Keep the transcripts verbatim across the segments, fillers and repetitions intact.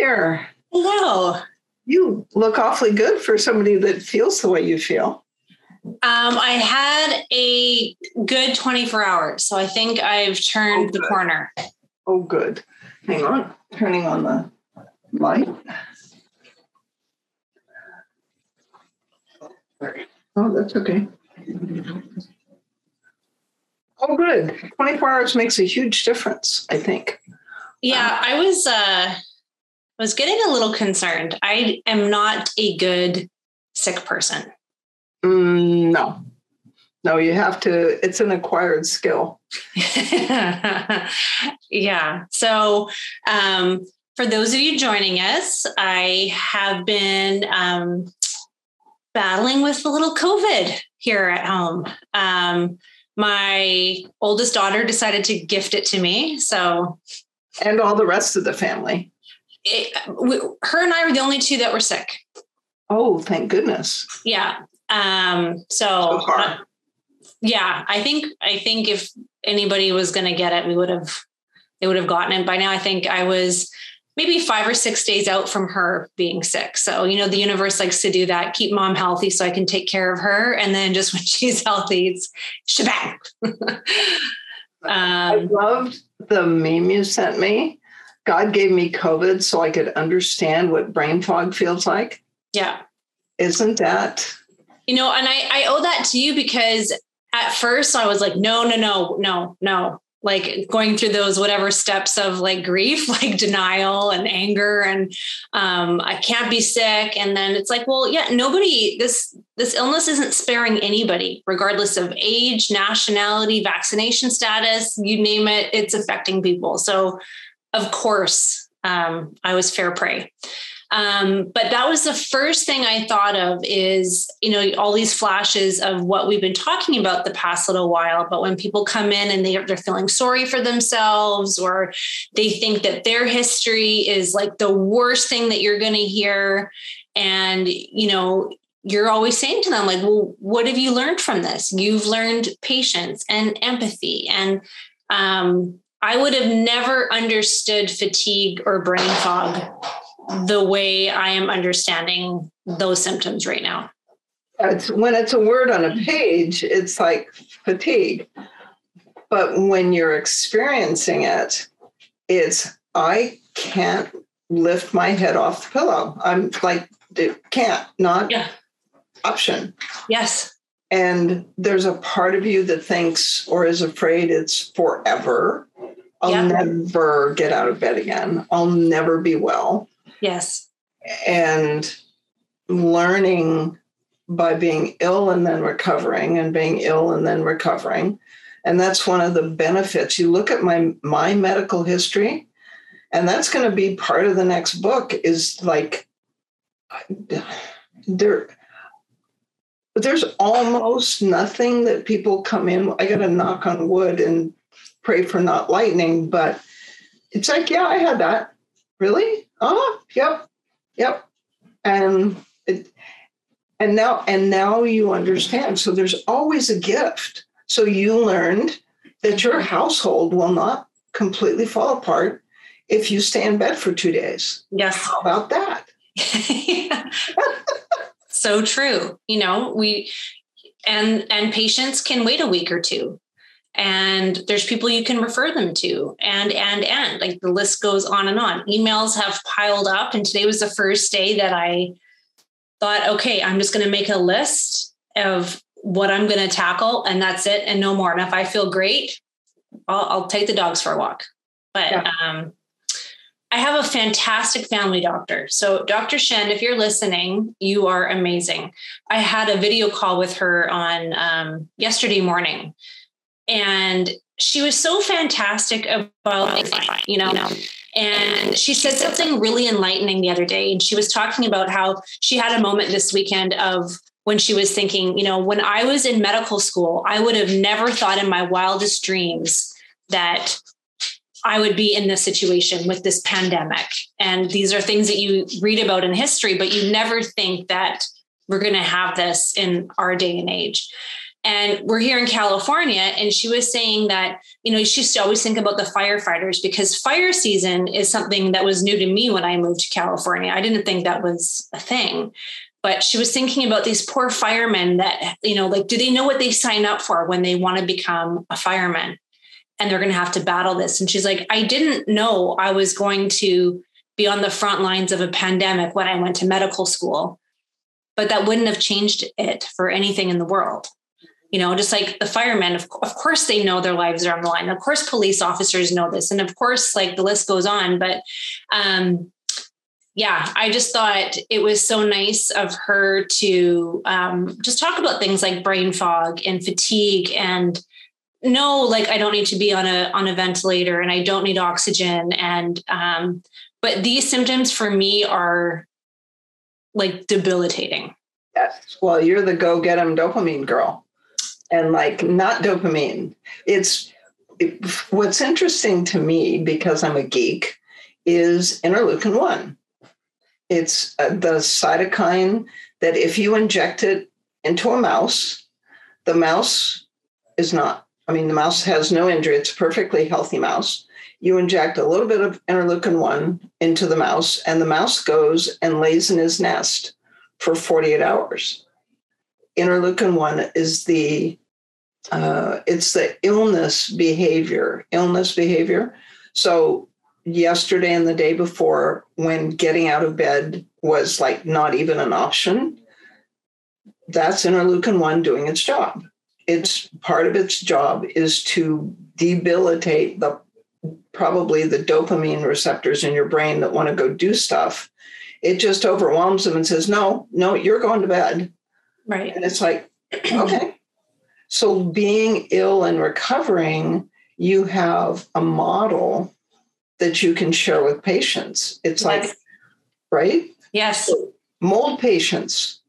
there. Hello. You look awfully good for somebody that feels the way you feel. Um, I had a good twenty-four hours, so I think I've turned oh, the corner. Oh, good. Hang on. Turning on the light. Oh, that's okay. Oh, good. twenty-four hours makes a huge difference, I think. Yeah, um, I was uh, was getting a little concerned. I am not a good sick person. Mm, no. No, you have to. It's an acquired skill. Yeah. So um, for those of you joining us, I have been um, battling with a little COVID here at home. Um, my oldest daughter decided to gift it to me. So, and all the rest of the family. It, we, her and I were the only two that were sick. Oh, thank goodness. Yeah. Um, so, so uh, yeah, I think, I think if anybody was going to get it, we would have, they would have gotten it by now. I think I was maybe five or six days out from her being sick. So, you know, the universe likes to do that, keep mom healthy so I can take care of her. And then just when she's healthy, it's shebang. um, I loved the meme you sent me. God gave me COVID so I could understand what brain fog feels like. Yeah. Isn't that... You know, and I, I owe that to you because at first I was like, no, no, no, no, no. Like going through those whatever steps of like grief, like denial and anger and um, I can't be sick. And then it's like, well, yeah, nobody, this, this illness isn't sparing anybody, regardless of age, nationality, vaccination status, you name it, it's affecting people. So of course um, I was fair prey. Um, but that was the first thing I thought of is, you know, all these flashes of what we've been talking about the past little while. But when people come in and they, they're feeling sorry for themselves or they think that their history is like the worst thing that you're going to hear. And, you know, you're always saying to them, like, well, what have you learned from this? You've learned patience and empathy. And um, I would have never understood fatigue or brain fog the way I am understanding those symptoms right now. It's, when it's a word on a page, it's like fatigue. But when you're experiencing it, it's, I can't lift my head off the pillow. I'm like, can't, not yeah. option. Yes. And there's a part of you that thinks or is afraid it's forever. I'll yeah. never get out of bed again. I'll never be well. Yes. And learning by being ill and then recovering and being ill and then recovering. And that's one of the benefits. You look at my my medical history, and that's going to be part of the next book is like there. There's almost nothing that people come in. I got to knock on wood and pray for not lightning, but it's like, yeah, I had that. Really? Oh, yep, yep. And it, and now and now you understand. So there's always a gift. So you learned that your household will not completely fall apart if you stay in bed for two days. Yes. How about that? So true. You know, we and and patients can wait a week or two. And there's people you can refer them to and, and, and like the list goes on and on. Emails have piled up. And today was the first day that I thought, okay, I'm just going to make a list of what I'm going to tackle and that's it. And no more. And if I feel great, I'll, I'll take the dogs for a walk. But yeah. um, I have a fantastic family doctor. So Doctor Shen, if you're listening, you are amazing. I had a video call with her on um, yesterday morning. And she was so fantastic about, you know, and she said something really enlightening the other day. And she was talking about how she had a moment this weekend of when she was thinking, you know, when I was in medical school, I would have never thought in my wildest dreams that I would be in this situation with this pandemic. And these are things that you read about in history, but you never think that we're going to have this in our day and age. And we're here in California. And she was saying that, you know, she used to always think about the firefighters, because fire season is something that was new to me when I moved to California. I didn't think that was a thing. But she was thinking about these poor firemen that, you know, like, do they know what they sign up for when they want to become a fireman? And they're going to have to battle this. And she's like, I didn't know I was going to be on the front lines of a pandemic when I went to medical school. But that wouldn't have changed it for anything in the world. You know, just like the firemen, of, of course, they know their lives are on the line. Of course, police officers know this. And of course, like, the list goes on. But um, yeah, I just thought it was so nice of her to um, just talk about things like brain fog and fatigue and no, like, I don't need to be on a on a ventilator and I don't need oxygen. And um, but these symptoms for me are like debilitating. Yes. Well, you're the go get 'em dopamine girl. And like, not dopamine. It's it, what's interesting to me, because I'm a geek, is interleukin one. It's uh, the cytokine that if you inject it into a mouse, the mouse is not, I mean, the mouse has no injury. It's a perfectly healthy mouse. You inject a little bit of interleukin one into the mouse, and the mouse goes and lays in his nest for forty-eight hours. Interleukin one is the, uh, it's the illness behavior, illness behavior. So yesterday and the day before, when getting out of bed was like not even an option, that's interleukin one doing its job. It's part of its job is to debilitate the probably the dopamine receptors in your brain that want to go do stuff. It just overwhelms them and says, no, no, you're going to bed. Right. And it's like, okay. So being ill and recovering, you have a model that you can share with patients. It's yes. like, right? Yes. So mold patients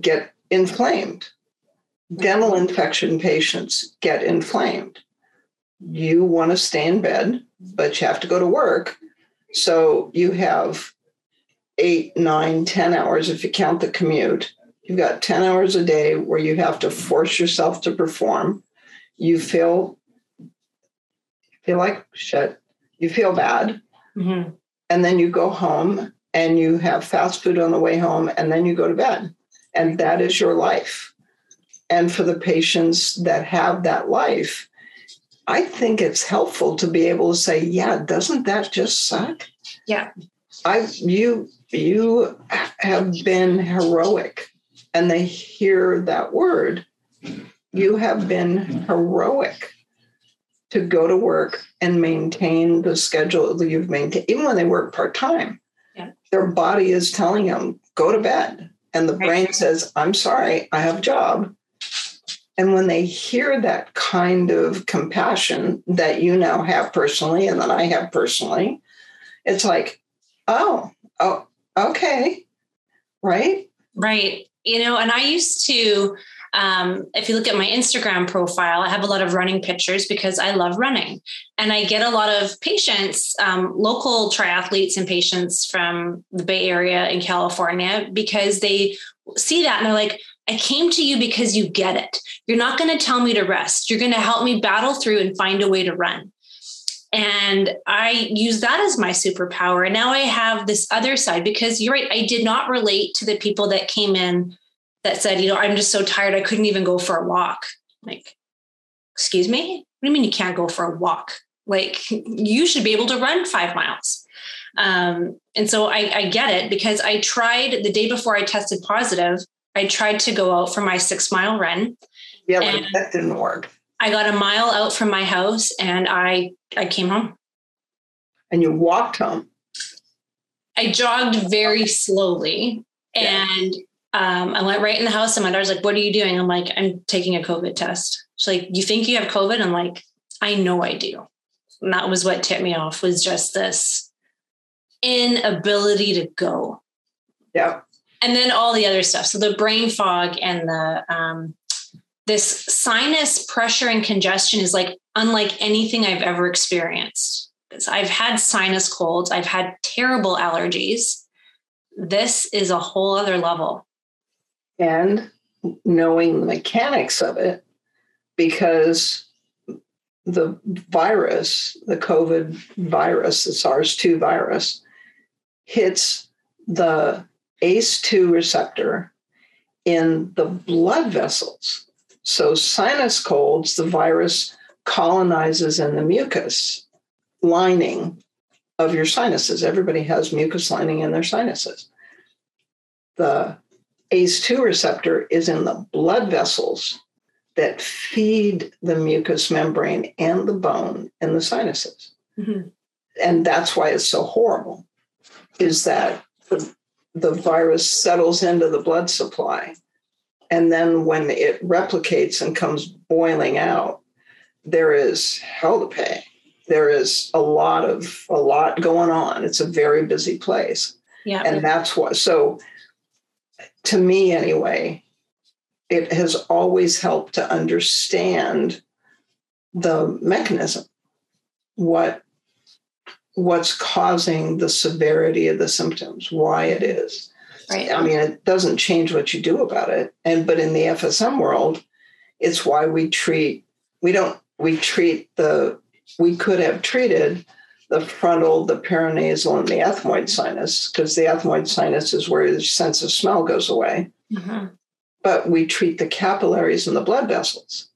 get inflamed. Dental infection patients get inflamed. You want to stay in bed, but you have to go to work. So you have eight, nine, ten hours if you count the commute. You've got ten hours a day where you have to force yourself to perform. You feel, feel like shit. You feel bad. Mm-hmm. And then you go home and you have fast food on the way home and then you go to bed. And that is your life. And for the patients that have that life, I think it's helpful to be able to say, yeah, doesn't that just suck? Yeah. I you you have been heroic. And they hear that word. You have been heroic to go to work and maintain the schedule that you've maintained. Even when they work part-time, yeah. Their body is telling them, go to bed. And the right. brain says, I'm sorry, I have a job. And when they hear that kind of compassion that you now have personally and that I have personally, it's like, oh, oh, okay, right? Right. You know, and I used to, um, if you look at my Instagram profile, I have a lot of running pictures because I love running. And I get a lot of patients, um, local triathletes and patients from the Bay Area in California, because they see that and they're like, I came to you because you get it. You're not going to tell me to rest. You're going to help me battle through and find a way to run. And I use that as my superpower. And now I have this other side, because you're right. I did not relate to the people that came in that said, you know, I'm just so tired. I couldn't even go for a walk. Like, excuse me? What do you mean you can't go for a walk? Like, you should be able to run five miles. Um, and so I, I get it, because I tried the day before I tested positive. I tried to go out for my six mile run. Yeah, but that didn't work. I got a mile out from my house and I, I came home. And you walked home? I jogged very slowly. Yeah. And um, I went right in the house and my daughter's like, what are you doing? I'm like, I'm taking a COVID test. She's like, you think you have COVID? I'm like, I know I do. And that was what tipped me off, was just this inability to go. Yeah. And then all the other stuff. So the brain fog and the um, this sinus pressure and congestion is like unlike anything I've ever experienced. I've had sinus colds. I've had terrible allergies. This is a whole other level. And knowing the mechanics of it, because the virus, the COVID virus, the SARS two virus, hits the A C E two receptor in the blood vessels. So sinus colds, the virus colonizes in the mucus lining of your sinuses. Everybody has mucus lining in their sinuses. The A C E two receptor is in the blood vessels that feed the mucous membrane and the bone and the sinuses. Mm-hmm. And that's why it's so horrible, is that the, the virus settles into the blood supply. And then when it replicates and comes boiling out, there is hell to pay. There is a lot of a lot going on. It's a very busy place. Yeah. And that's what, so to me anyway, it has always helped to understand the mechanism, what what's causing the severity of the symptoms, why it is. Right. I mean, it doesn't change what you do about it. And but in the F S M world, it's why we treat we don't we treat the we could have treated the frontal, the paranasal, and the ethmoid sinus, because the ethmoid sinus is where the sense of smell goes away. Mm-hmm. But we treat the capillaries and the blood vessels.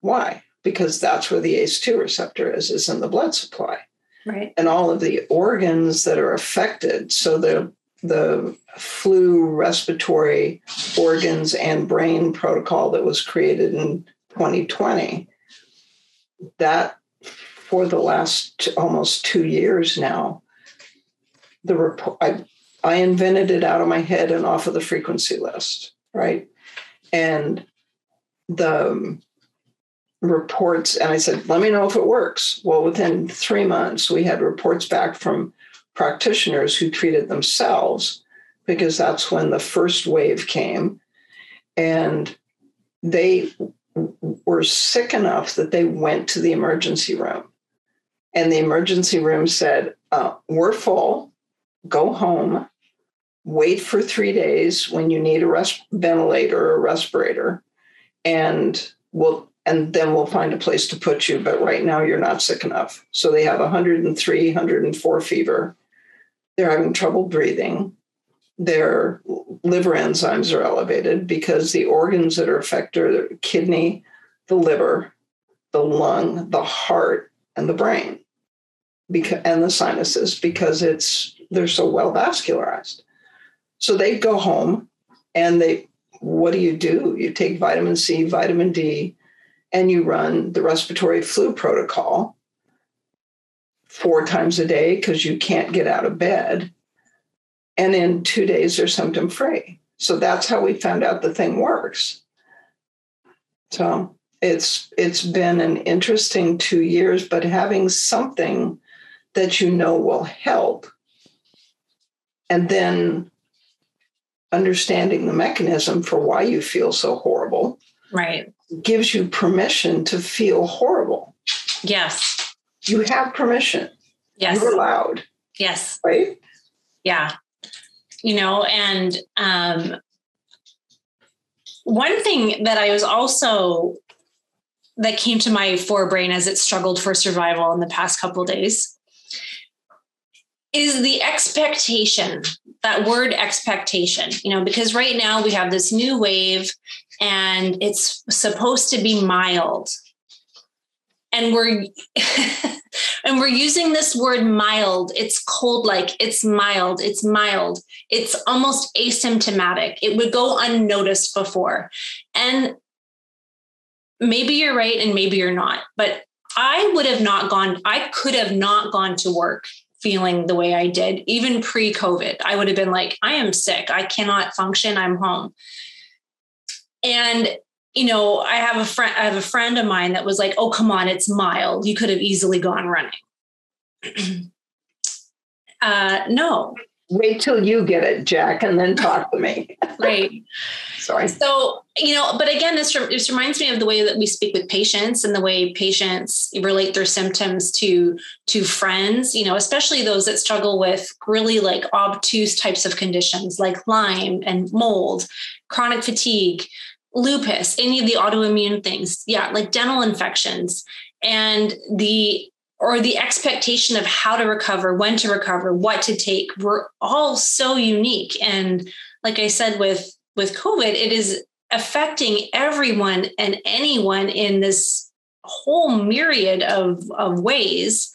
Why? Because that's where the A C E two receptor is, is in the blood supply. Right. And all of the organs that are affected, so the, the flu respiratory organs and brain protocol that was created in twenty twenty, that for the last almost two years now, the report, I, I invented it out of my head and off of the frequency list, right? And the reports, and I said, let me know if it works. Well, within three months, we had reports back from practitioners who treated themselves, because that's when the first wave came. And they were sick enough that they went to the emergency room, and the emergency room said, uh, we're full, go home, wait for three days when you need a res- ventilator or a respirator, and we'll, and then we'll find a place to put you. But right now you're not sick enough. So they have one oh three, one oh four fever. They're having trouble breathing. Their liver enzymes are elevated, because the organs that are affected are the kidney, the liver, the lung, the heart, and the brain, because, and the sinuses, because it's they're so well vascularized. So they go home, and they, what do you do? You take vitamin C, vitamin D, and you run the respiratory flu protocol four times a day, because you can't get out of bed. And in two days, they're symptom-free. So that's how we found out the thing works. So it's it's been an interesting two years, but having something that you know will help, and then understanding the mechanism for why you feel so horrible, right, gives you permission to feel horrible. Yes. You have permission. Yes. You're allowed. Yes. Right? Yeah. You know, and um, one thing that I was also, that came to my forebrain as it struggled for survival in the past couple of days, is the expectation, that word expectation, you know, because right now we have this new wave and it's supposed to be mild. And we're and we're using this word mild. It's cold-like. It's mild. It's mild. It's almost asymptomatic. It would go unnoticed before. And maybe you're right, and maybe you're not. But I would have not gone. I could have not gone to work feeling the way I did, even pre-COVID. I would have been like, I am sick. I cannot function. I'm home. And you know, I have a friend, I have a friend of mine that was like, oh, come on, it's mild. You could have easily gone running. uh, no, Wait till you get it, Jack, and then talk to me. Right. Sorry. So, you know, but again, this, rem- this reminds me of the way that we speak with patients and the way patients relate their symptoms to, to friends, you know, especially those that struggle with really like obtuse types of conditions like Lyme and mold, chronic fatigue, lupus, any of the autoimmune things. Yeah. Like dental infections and the, or the expectation of how to recover, when to recover, what to take. We're all so unique. And like I said, with, with COVID, it is affecting everyone and anyone in this whole myriad of, of ways.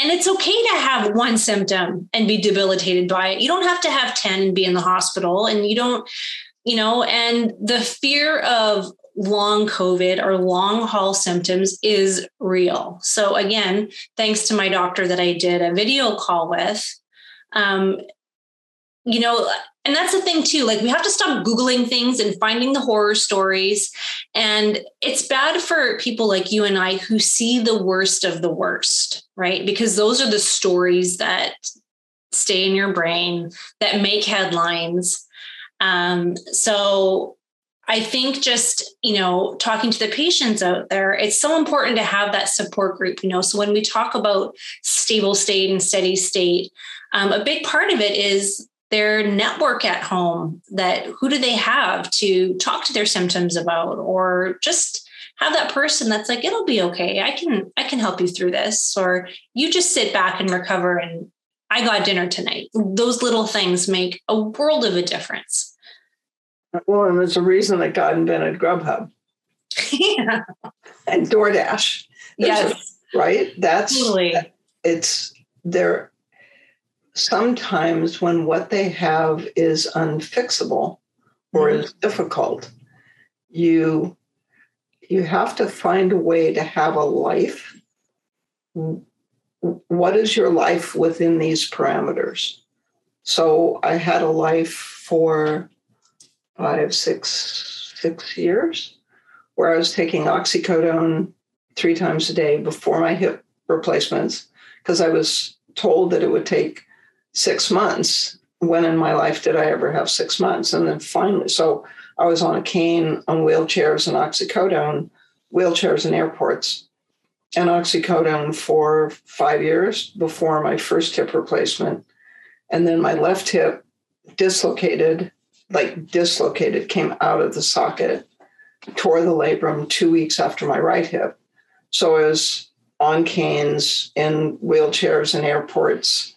And it's okay to have one symptom and be debilitated by it. You don't have to have ten and be in the hospital, and you don't, you know, and the fear of long COVID or long haul symptoms is real. So again, thanks to my doctor that I did a video call with, um, you know, and that's the thing too, like we have to stop Googling things and finding the horror stories. And it's bad for people like you and I who see the worst of the worst, right? Because those are the stories that stay in your brain that make headlines. Um, so I think just, you know, talking to the patients out there, it's so important to have that support group, you know, so when we talk about stable state and steady state, um, a big part of it is their network at home, that who do they have to talk to their symptoms about, or just have that person that's like, it'll be okay. I can, I can help you through this, or you just sit back and recover. And I got dinner tonight. Those little things make a world of a difference. Well, and there's a reason that God invented Grubhub. Yeah. And DoorDash. There's yes. A, right? That's, totally. that, it's there. Sometimes when what they have is unfixable or mm-hmm. is difficult, you, you have to find a way to have a life. What is your life within these parameters? So I had a life for five, six, six years, where I was taking oxycodone three times a day before my hip replacements, because I was told that it would take six months. When in my life did I ever have six months? And then finally, so I was on a cane, on wheelchairs and oxycodone, wheelchairs in airports, and oxycodone for five years before my first hip replacement. And then my left hip dislocated like dislocated, came out of the socket, tore the labrum two weeks after my right hip. So I was on canes, in wheelchairs and airports,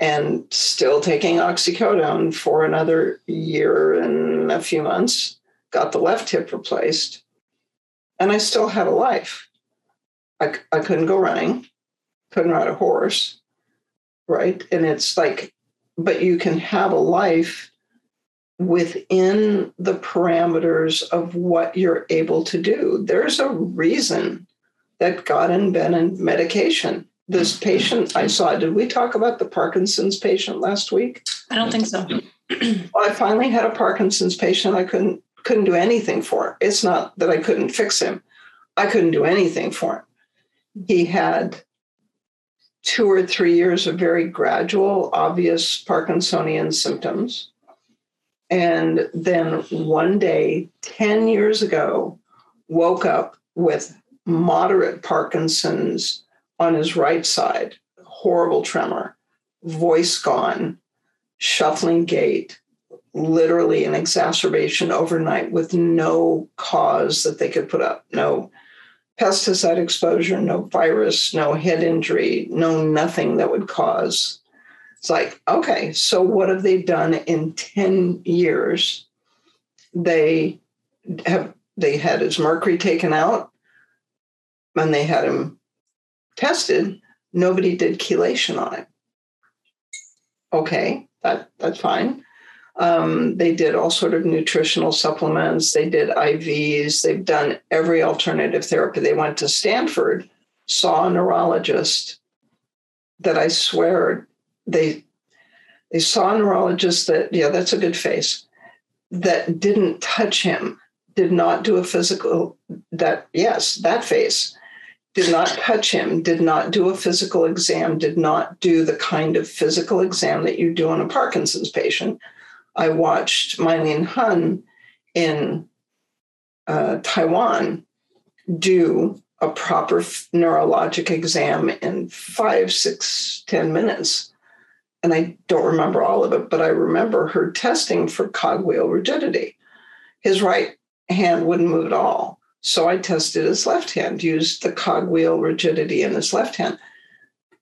and still taking oxycodone for another year and a few months, got the left hip replaced. And I still had a life. I, I couldn't go running, couldn't ride a horse, right? And it's like, but you can have a life within the parameters of what you're able to do. There's a reason that God invented medication. This patient I saw, did we talk about the Parkinson's patient last week? I don't think so. Well, I finally had a Parkinson's patient I couldn't couldn't do anything for. It's not that I couldn't fix him. I couldn't do anything for him. He had two or three years of very gradual, obvious Parkinsonian symptoms. And then one day, ten years ago, woke up with moderate Parkinson's on his right side, horrible tremor, voice gone, shuffling gait, literally an exacerbation overnight with no cause that they could put up, no pesticide exposure, no virus, no head injury, no nothing that would cause. It's like, okay, so what have they done in ten years? They have they had his mercury taken out, and they had him tested. Nobody did chelation on it. Okay, that, that's fine. Um, they did all sort of nutritional supplements. They did I Vs. They've done every alternative therapy. They went to Stanford, saw a neurologist that I swear... They they saw a neurologist that, yeah, that's a good face, that didn't touch him, did not do a physical, that, yes, that face, did not touch him, did not do a physical exam, did not do the kind of physical exam that you do on a Parkinson's patient. I watched Mei Ling Hun in uh, Taiwan do a proper neurologic exam in five, six, ten minutes. And I don't remember all of it, but I remember her testing for cogwheel rigidity. His right hand wouldn't move at all. So I tested his left hand, used the cogwheel rigidity in his left hand.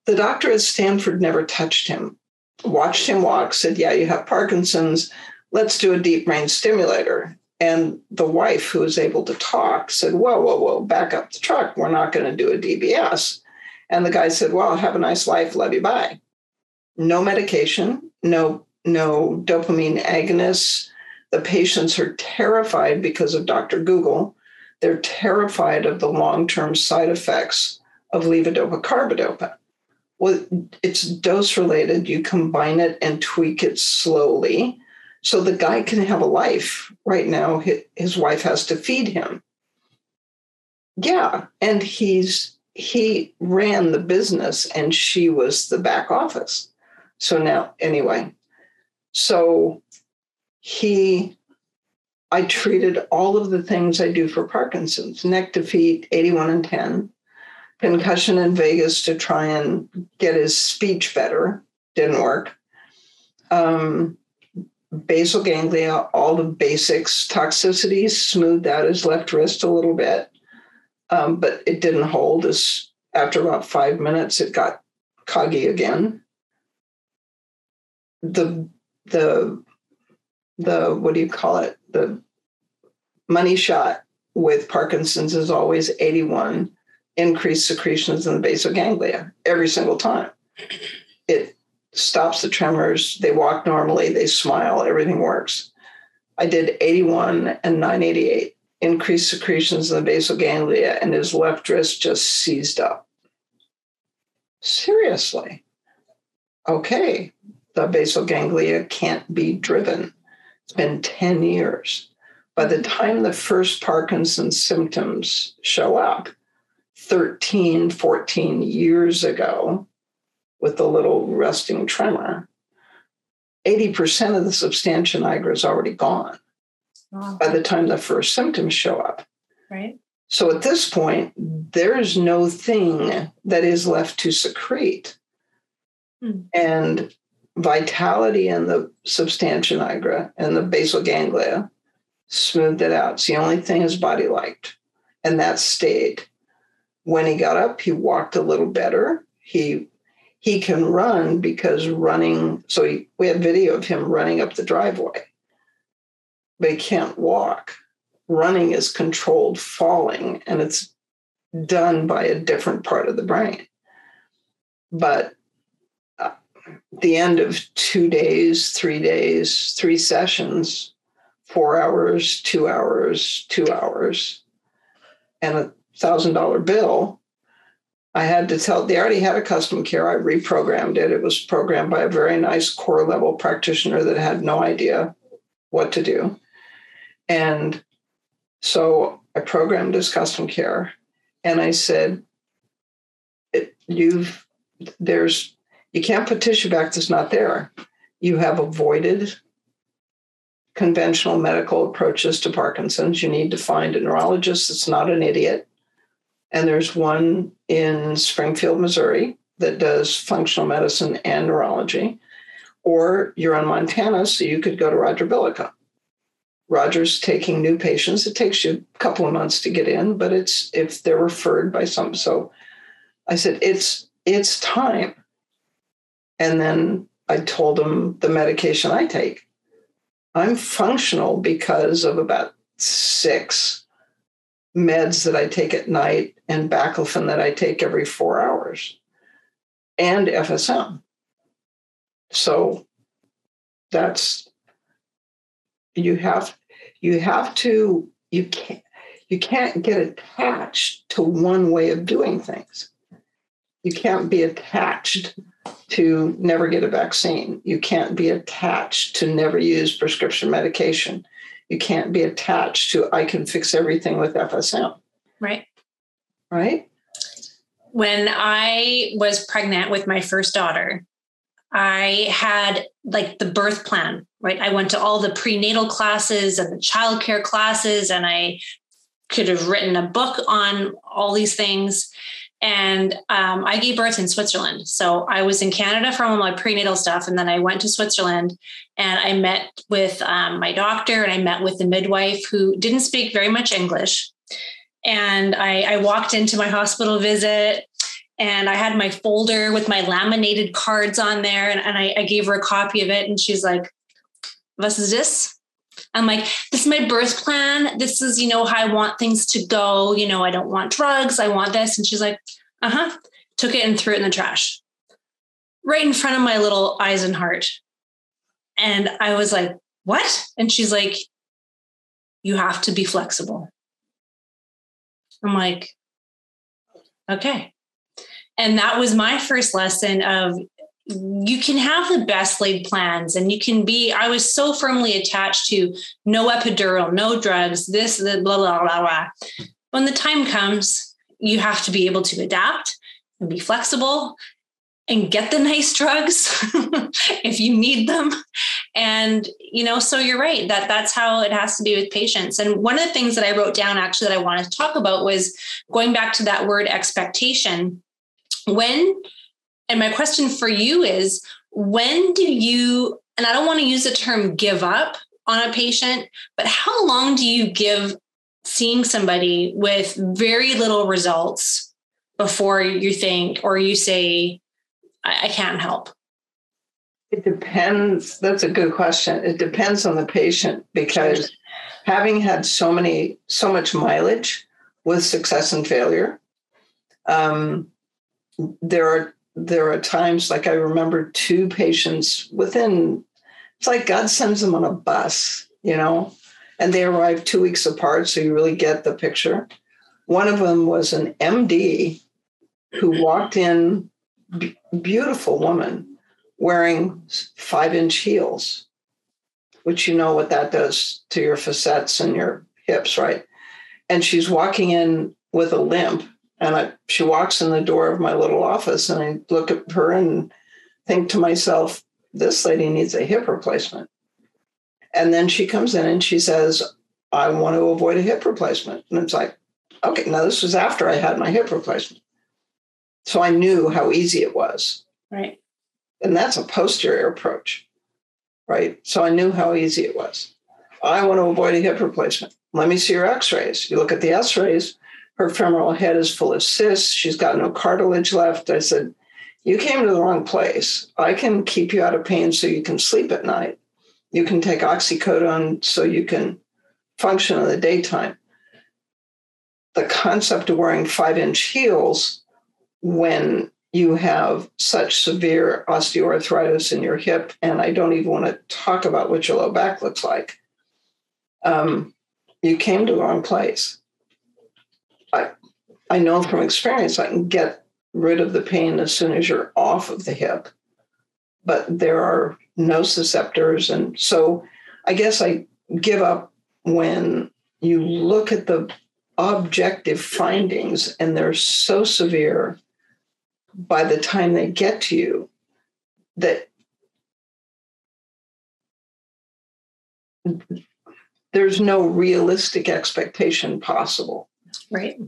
The doctor at Stanford never touched him, watched him walk, said, yeah, you have Parkinson's. Let's do a deep brain stimulator. And the wife, who was able to talk, said, whoa, whoa, whoa, back up the truck. We're not going to do a D B S. And the guy said, well, have a nice life. Love you. Bye. No medication, no, no dopamine agonists. The patients are terrified because of Doctor Google. They're terrified of the long-term side effects of levodopa carbidopa. Well, it's dose-related. You combine it and tweak it slowly. So the guy can have a life. Right now, his wife has to feed him. Yeah, and he's he ran the business, and she was the back office. So now, anyway, so he, I treated all of the things I do for Parkinson's, neck to feet, eighty-one and ten, concussion in Vegas to try and get his speech better, didn't work. Um... Basal ganglia, all the basics, toxicities, smoothed out his left wrist a little bit, um, but it didn't hold. As after about five minutes, it got coggy again. The the the what do you call it? The money shot with Parkinson's is always eighty-one, increased secretions in the basal ganglia every single time. It stops the tremors. They walk normally. They smile. Everything works. I did eighty-one and nine eighty-eight, increased secretions in the basal ganglia, and his left wrist just seized up. Seriously. Okay. The basal ganglia can't be driven. It's been ten years. By the time the first Parkinson's symptoms show up, thirteen, fourteen years ago, with the little resting tremor, eighty percent of the substantia nigra is already gone. Wow. By the time the first symptoms show up. Right. So at this point, there's no thing that is left to secrete. Hmm. And vitality in the substantia nigra and the basal ganglia smoothed it out. It's the only thing his body liked. And that stayed. When he got up, he walked a little better. He He can run because running, so he, we have video of him running up the driveway, but he can't walk. Running is controlled falling, and it's done by a different part of the brain. But at the end of two days, three days, three sessions, four hours, two hours, two hours, and a one thousand dollars bill, I had to tell, they already had a custom care. I reprogrammed it. It was programmed by a very nice core level practitioner that had no idea what to do. And so I programmed his custom care. And I said, it, you've, there's, you can't put tissue back that's not there. You have avoided conventional medical approaches to Parkinson's. You need to find a neurologist that's not an idiot. And there's one in Springfield, Missouri, that does functional medicine and neurology. Or you're in Montana, so you could go to Roger Billicum. Roger's taking new patients. It takes you a couple of months to get in, but it's if they're referred by some. So I said, it's it's time. And then I told him the medication I take. I'm functional because of about six meds that I take at night and baclofen that I take every four hours and F S M. So that's, you have, you have to, you can't, you can't get attached to one way of doing things. You can't be attached to never get a vaccine. You can't be attached to never use prescription medication. You can't be attached to, I can fix everything with F S M. Right. Right? when I was pregnant with my first daughter, I had like the birth plan, right? I went to all the prenatal classes and the childcare classes, and I could have written a book on all these things. And um, I gave birth in Switzerland. So I was in Canada for all my prenatal stuff. And then I went to Switzerland and I met with um, my doctor, and I met with the midwife who didn't speak very much English. And I, I walked into my hospital visit, and I had my folder with my laminated cards on there. And, and I, I gave her a copy of it. And she's like, "What is this?" I'm like, "This is my birth plan. This is, you know, how I want things to go. You know, I don't want drugs. I want this." And she's like, uh-huh. Took it and threw it in the trash right in front of my little eyes and heart. And I was like, "What?" And she's like, "You have to be flexible." I'm like, okay. And that was my first lesson of, you can have the best laid plans, and you can be, I was so firmly attached to no epidural, no drugs, this, the blah, blah, blah, blah. When the time comes, you have to be able to adapt and be flexible and get the nice drugs if you need them. And, you know, so you're right that that's how it has to be with patients. And one of the things that I wrote down actually that I wanted to talk about was going back to that word expectation. When, and my question for you is, when do you, and I don't want to use the term give up on a patient, but how long do you give seeing somebody with very little results before you think, or you say, I, I can't help? It depends. That's a good question. It depends on the patient, because having had so many, so much mileage with success and failure, um, there are, There are times, like I remember two patients within, it's like God sends them on a bus, you know, and they arrived two weeks apart. So you really get the picture. One of them was an M D who walked in, b- beautiful woman wearing five inch heels, which you know what that does to your facets and your hips, right? And she's walking in with a limp. And I, she walks in the door of my little office, and I look at her and think to myself, this lady needs a hip replacement. And then she comes in and she says, "I want to avoid a hip replacement." And it's like, okay, now this was after I had my hip replacement. So I knew how easy it was. Right. And that's a posterior approach, right? So I knew how easy it was. I want to avoid a hip replacement. Let me see your x-rays. You look at the x-rays. Her femoral head is full of cysts. She's got no cartilage left. I said, "You came to the wrong place. I can keep you out of pain so you can sleep at night. You can take oxycodone so you can function in the daytime." The concept of wearing five-inch heels when you have such severe osteoarthritis in your hip, and I don't even want to talk about what your low back looks like, um, you came to the wrong place. I, I know from experience I can get rid of the pain as soon as you're off of the hip, but there are nociceptors. And so I guess I give up when you look at the objective findings and they're so severe by the time they get to you that there's no realistic expectation possible. Right.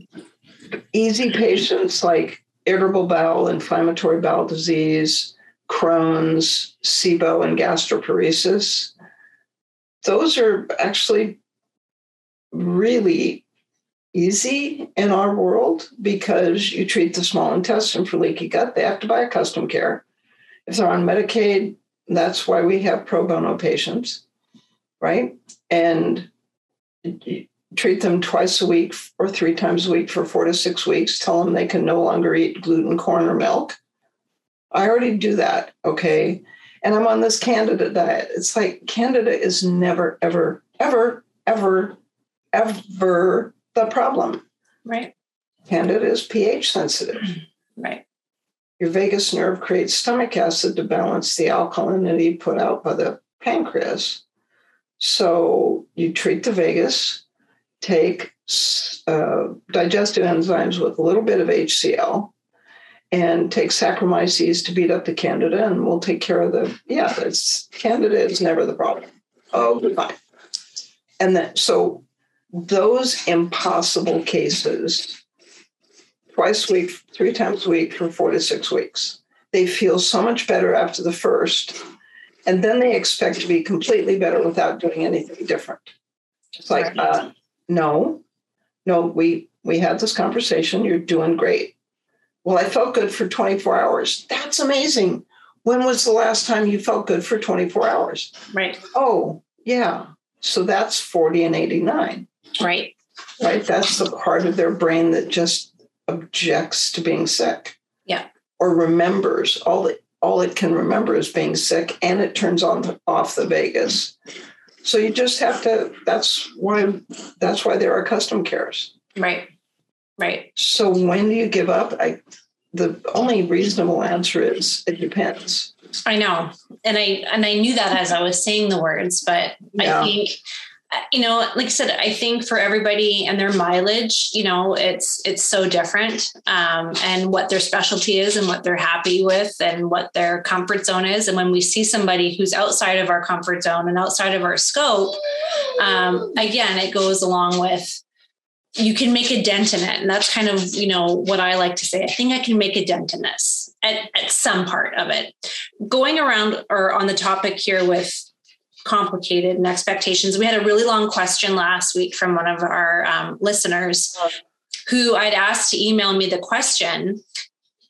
Easy patients like irritable bowel, inflammatory bowel disease, Crohn's, S I B O, and gastroparesis, those are actually really easy in our world because you treat the small intestine for leaky gut. They have to buy a custom care. If they're on Medicaid, that's why we have pro bono patients, right? And you treat them twice a week or three times a week for four to six weeks. Tell them they can no longer eat gluten, corn, or milk. I already do that, okay? And I'm on this Candida diet. It's like Candida is never, ever, ever, ever, ever the problem. Right. Candida is pH sensitive. Right. Your vagus nerve creates stomach acid to balance the alkalinity put out by the pancreas. So you treat the vagus. Take uh, digestive enzymes with a little bit of H C L, and take Saccharomyces to beat up the Candida, and we'll take care of the, yeah, it's, Candida is never the problem. Oh, goodbye. And then, so those impossible cases, twice a week, three times a week for four to six weeks, they feel so much better after the first, and then they expect to be completely better without doing anything different. It's like, uh, no, no, we, we had this conversation. You're doing great. Well, I felt good for twenty-four hours. That's amazing. When was the last time you felt good for twenty-four hours? Right. Oh, yeah. So that's forty and eighty-nine. Right. Right. That's the part of their brain that just objects to being sick. Yeah. Or remembers. All it, all it can remember is being sick, and it turns on off the vagus. So you just have to, that's why, that's why there are custom cares. Right. Right. So when do you give up? I, the only reasonable answer is it depends. I know. And I, and I knew that as I was saying the words, but yeah. I think, you know, like I said, I think for everybody and their mileage, you know, it's, it's so different, um, and what their specialty is and what they're happy with and what their comfort zone is. And when we see somebody who's outside of our comfort zone and outside of our scope, um, again, it goes along with, you can make a dent in it. And that's kind of, you know, what I like to say. I think I can make a dent in this at, at some part of it. Going around or on the topic here with complicated and expectations, we had a really long question last week from one of our um, listeners who I'd asked to email me the question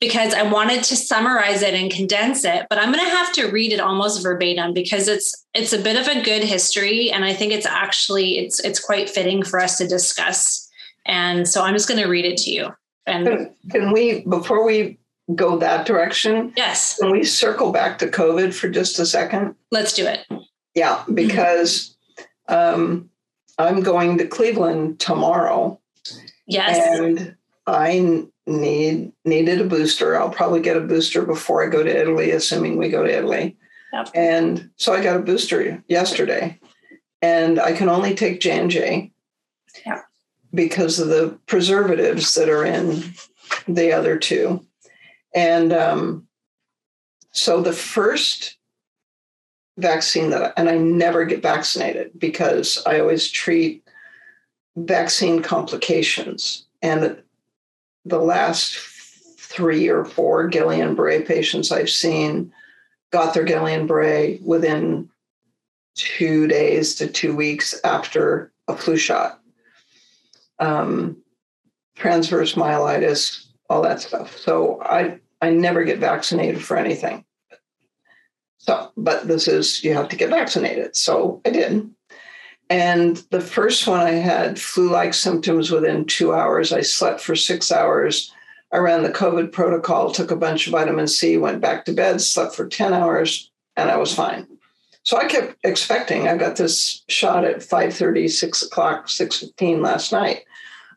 because I wanted to summarize it and condense it, but I'm going to have to read it almost verbatim because it's, it's a bit of a good history. And I think it's actually, it's, it's quite fitting for us to discuss. And so I'm just going to read it to you. And can we, before we go that direction, yes, can we circle back to COVID for just a second? Let's do it. Yeah, because um, I'm going to Cleveland tomorrow. Yes. And I need needed a booster. I'll probably get a booster before I go to Italy, assuming we go to Italy. Yep. And so I got a booster yesterday, and I can only take J and J. Yeah. Because of the preservatives that are in the other two. And um, so the first vaccine that, I, and I never get vaccinated because I always treat vaccine complications. And the last three or four Guillain-Barré patients I've seen got their Guillain-Barré within two days to two weeks after a flu shot. Um, transverse myelitis, all that stuff. So I, I never get vaccinated for anything. So, but this is, you have to get vaccinated. So I did. And the first one I had flu-like symptoms within two hours. I slept for six hours. I ran the COVID protocol, took a bunch of vitamin C, went back to bed, slept for ten hours, and I was fine. So I kept expecting, I got this shot at five thirty, six o'clock, six fifteen last night.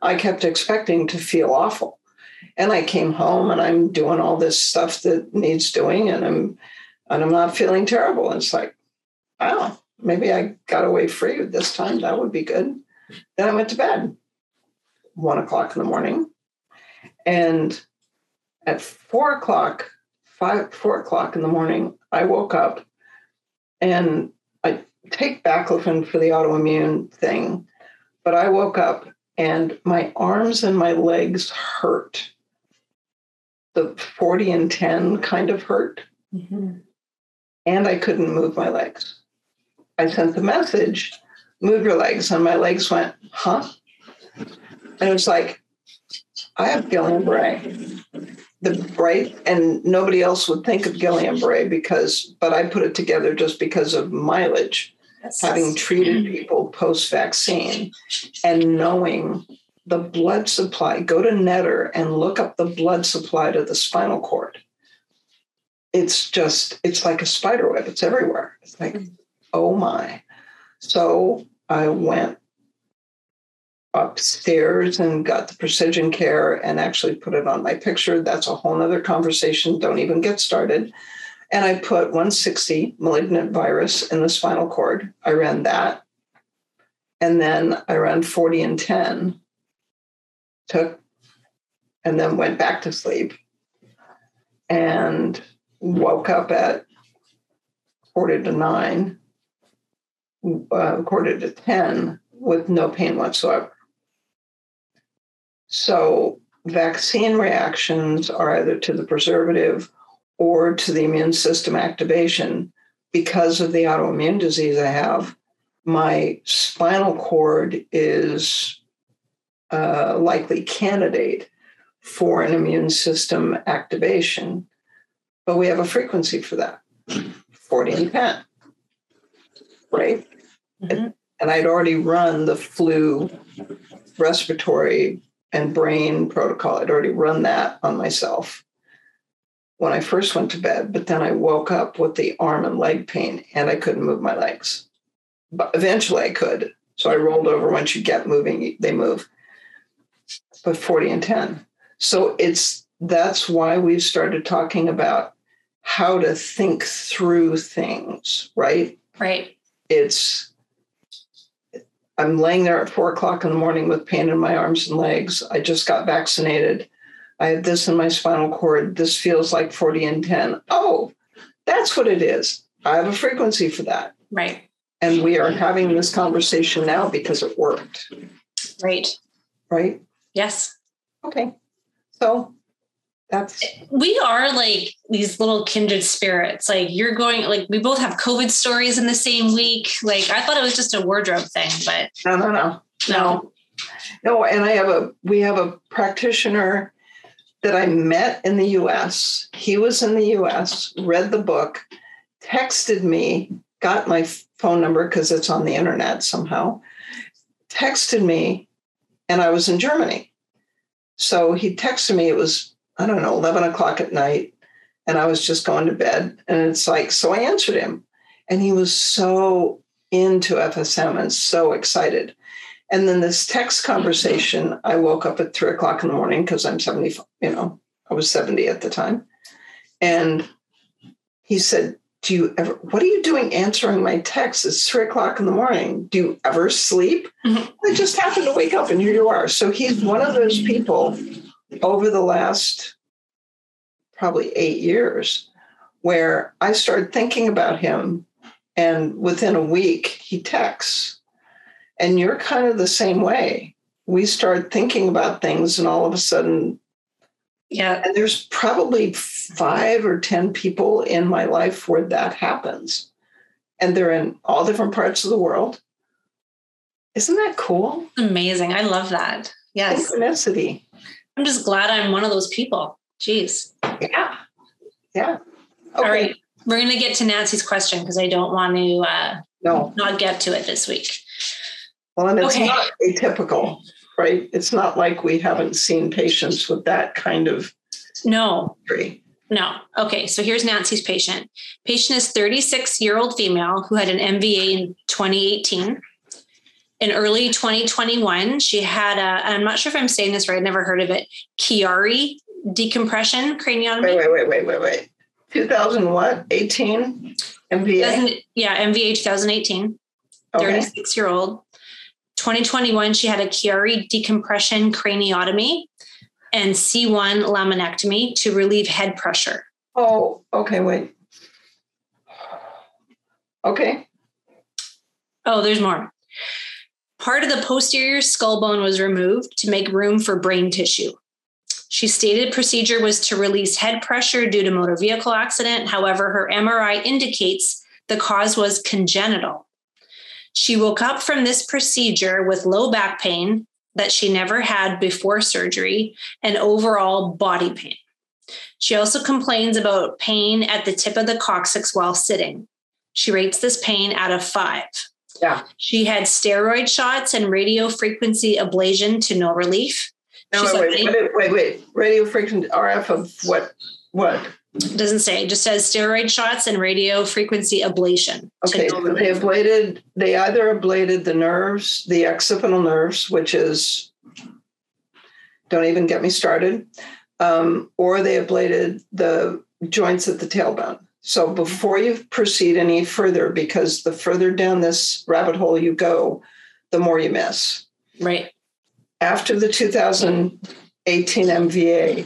I kept expecting to feel awful. And I came home and I'm doing all this stuff that needs doing, and I'm and I'm not feeling terrible. And it's like, wow, maybe I got away free this time. That would be good. Then I went to bed, one o'clock in the morning. And at four o'clock, five, four o'clock in the morning, I woke up. And I take baclofen for the autoimmune thing, but I woke up and my arms and my legs hurt. The forty and ten kind of hurt. Mm-hmm. And I couldn't move my legs. I sent the message, move your legs. And my legs went, huh? And it was like, I have Guillain-Barré. The right, and nobody else would think of Guillain-Barré because, but I put it together just because of mileage, that's having treated people post-vaccine and knowing the blood supply. Go to Netter and look up the blood supply to the spinal cord. It's just, it's like a spider web. It's everywhere. It's like, oh my. So I went upstairs and got the precision care and actually put it on my picture. That's a whole nother conversation. Don't even get started. And I put one sixty malignant virus in the spinal cord. I ran that. And then I ran forty and ten, took, and then went back to sleep. and woke up at quarter to nine, uh, quarter to ten with no pain whatsoever. So vaccine reactions are either to the preservative or to the immune system activation. Because of the autoimmune disease I have, my spinal cord is a likely candidate for an immune system activation. But we have a frequency for that, forty and ten, right? Mm-hmm. And I'd already run the flu, respiratory, and brain protocol. I'd already run that on myself when I first went to bed, but then I woke up with the arm and leg pain and I couldn't move my legs. But eventually I could. So I rolled over. Once you get moving, they move. But forty and ten. So it's that's why we've started talking about how to think through things, right? Right. It's, I'm laying there at four o'clock in the morning with pain in my arms and legs. I just got vaccinated. I have this in my spinal cord. This feels like forty and ten. Oh, that's what it is. I have a frequency for that. Right. And we are having this conversation now because it worked. Right. Right? Yes. Okay. So that's... We are like these little kindred spirits. Like you're going, like we both have COVID stories in the same week. Like I thought it was just a wardrobe thing, but... No, no, no. No. No, and I have a, we have a practitioner that I met in the U S. He was in the U S, read the book, texted me, got my phone number because it's on the internet somehow, texted me, and I was in Germany. So he texted me, it was, I don't know, eleven o'clock at night, and I was just going to bed. And it's like, so I answered him. And he was so into F S M and so excited. And then this text conversation, I woke up at three o'clock in the morning because I'm seventy, you know, I was seventy at the time. And he said, do you ever, what are you doing answering my texts? It's three o'clock in the morning. Do you ever sleep? Mm-hmm. I just happened to wake up and here you are. So he's one of those people over the last probably eight years where I started thinking about him and within a week he texts. And you're kind of the same way. We start thinking about things and all of a sudden, yeah. And there's probably five or ten people in my life where that happens. And they're in all different parts of the world. Isn't that cool? Amazing. I love that. Yes. Synchronicity. I'm just glad I'm one of those people. Jeez. Yeah. Yeah. Okay. All right. We're going to get to Nancy's question because I don't want to uh, no. not get to it this week. Well, and it's okay. Not atypical, right? It's not like we haven't seen patients with that kind of... No, history. No. Okay, so here's Nancy's patient. Patient is thirty-six-year-old female who had an M V A in twenty eighteen. In early twenty twenty-one, she had a, I'm not sure if I'm saying this right, I've never heard of it, Chiari decompression craniotomy. Wait, wait, wait, wait, wait, wait. two thousand what? eighteen? M V A? Yeah, M V A twenty eighteen. Okay. thirty-six-year-old. twenty twenty-one, she had a Chiari decompression craniotomy and C one laminectomy to relieve head pressure. Oh, okay, wait. Okay. Oh, there's more. Part of the posterior skull bone was removed to make room for brain tissue. She stated procedure was to release head pressure due to motor vehicle accident. However, her M R I indicates the cause was congenital. She woke up from this procedure with low back pain that she never had before surgery and overall body pain. She also complains about pain at the tip of the coccyx while sitting. She rates this pain out of five. Yeah. She had steroid shots and radio frequency ablation to no relief. No, wait, wait, wait, wait, wait. Radio frequency R F of what? What? It doesn't say, it just says steroid shots and radio frequency ablation. Okay, so they ablated, they either ablated the nerves, the occipital nerves, which is, don't even get me started, um, or they ablated the joints at the tailbone. So before you proceed any further, because the further down this rabbit hole you go, the more you miss. Right. After the two thousand eighteen M V A,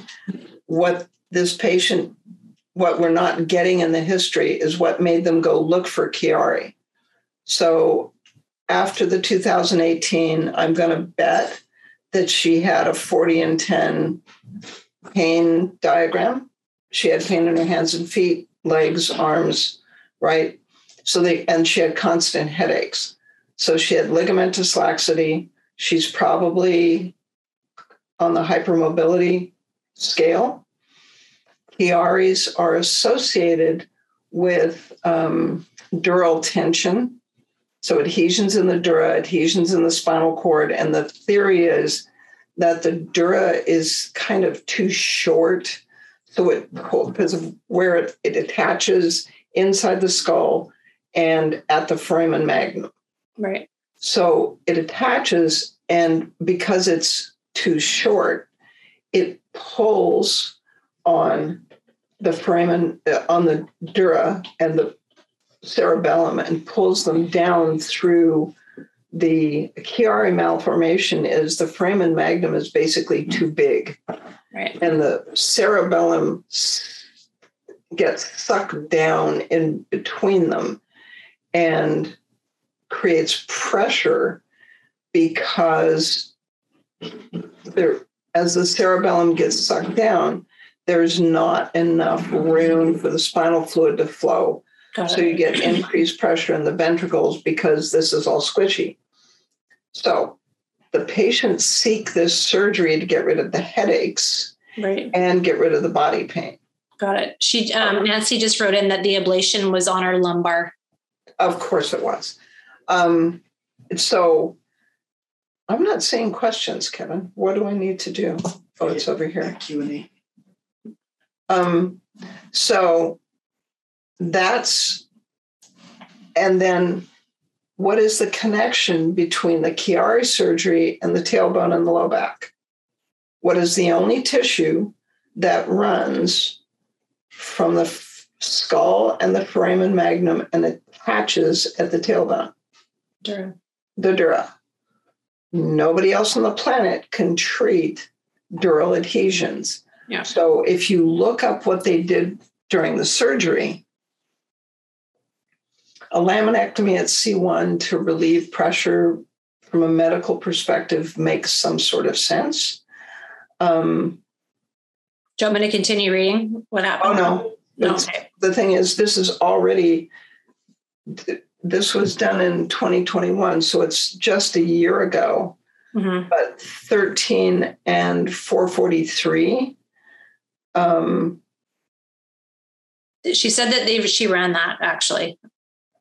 what this patient what we're not getting in the history is what made them go look for Chiari. So after the two thousand eighteen, I'm going to bet that she had a forty and ten pain diagram. She had pain in her hands and feet, legs, arms, right? So they, and she had constant headaches. So she had ligamentous laxity. She's probably on the hypermobility scale. Chiari's are associated with um, dural tension. So adhesions in the dura, adhesions in the spinal cord. And the theory is that the dura is kind of too short. So it, because of where it, it attaches inside the skull and at the foramen magnum. Right. So it attaches, and because it's too short, it pulls on the foramen, on the dura and the cerebellum, and pulls them down through the Chiari malformation. Is the foramen magnum is basically too big, right? And the cerebellum gets sucked down in between them and creates pressure, because there, as the cerebellum gets sucked down, there's not enough room for the spinal fluid to flow. Got so it. You get increased pressure in the ventricles because this is all squishy. So the patients seek this surgery to get rid of the headaches, right, and get rid of the body pain. Got it. She, um, Nancy just wrote in that the ablation was on her lumbar. Of course it was. Um, so I'm not seeing questions, Kevin. What do I need to do? Oh, it's over here. Q and A. Um, so that's, and then what is the connection between the Chiari surgery and the tailbone and the low back? What is the only tissue that runs from the f- skull and the foramen magnum and attaches at the tailbone? Dura. The dura. Nobody else on the planet can treat dural adhesions. Yeah. So if you look up what they did during the surgery, a laminectomy at C one to relieve pressure from a medical perspective makes some sort of sense. Um, Do you want me to continue reading what happened? Oh, no. no. The thing is, this is already, this was done in twenty twenty-one, so it's just a year ago. Mm-hmm. But thirteen and four forty-three. Um, she said that they, she ran that, actually.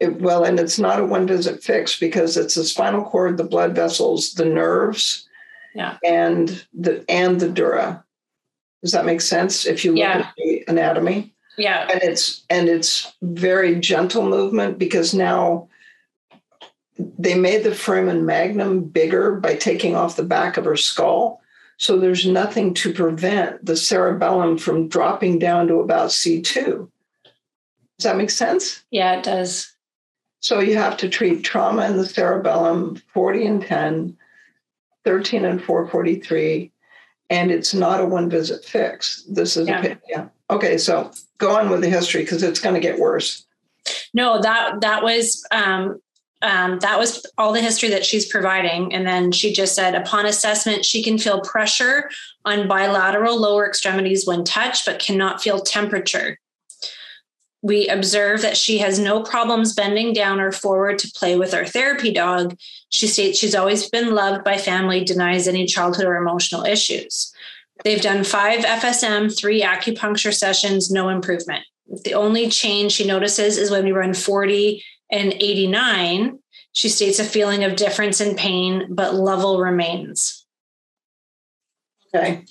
It, well, and it's not a one-visit fix, because it's the spinal cord, the blood vessels, the nerves, yeah, and the and the dura. Does that make sense? If you look yeah. at the anatomy. Yeah. And it's and it's very gentle movement, because now they made the foramen magnum bigger by taking off the back of her skull. So there's nothing to prevent the cerebellum from dropping down to about C two. Does that make sense? Yeah, it does. So you have to treat trauma in the cerebellum, forty and ten, thirteen and four forty-three, and it's not a one-visit fix. This is yeah. a yeah. Okay, so go on with the history, because it's going to get worse. No, that that was um, um, that was all the history that she's providing, and then she just said, upon assessment, she can feel pressure on bilateral lower extremities when touched, but cannot feel temperature. We observe that she has no problems bending down or forward to play with our therapy dog. She states she's always been loved by family, denies any childhood or emotional issues. They've done five F S M, three acupuncture sessions, no improvement. The only change she notices is when we run forty and eighty-nine. She states a feeling of difference in pain, but level remains. Okay.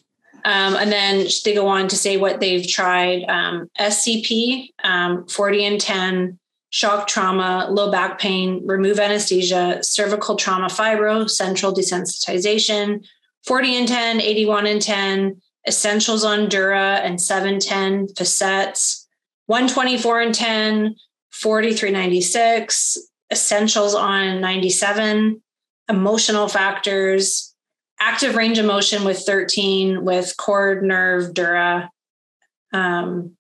Um, and then they go on to say what they've tried, um, S C P, um, forty and ten, shock trauma, low back pain, remove anesthesia, cervical trauma fibro, central desensitization, forty and ten, eighty-one and ten, essentials on dura and seven ten, facets, one twenty-four and ten, forty-three ninety-six, essentials on ninety-seven, emotional factors, active range of motion with thirteen, with cord, nerve, dura, um,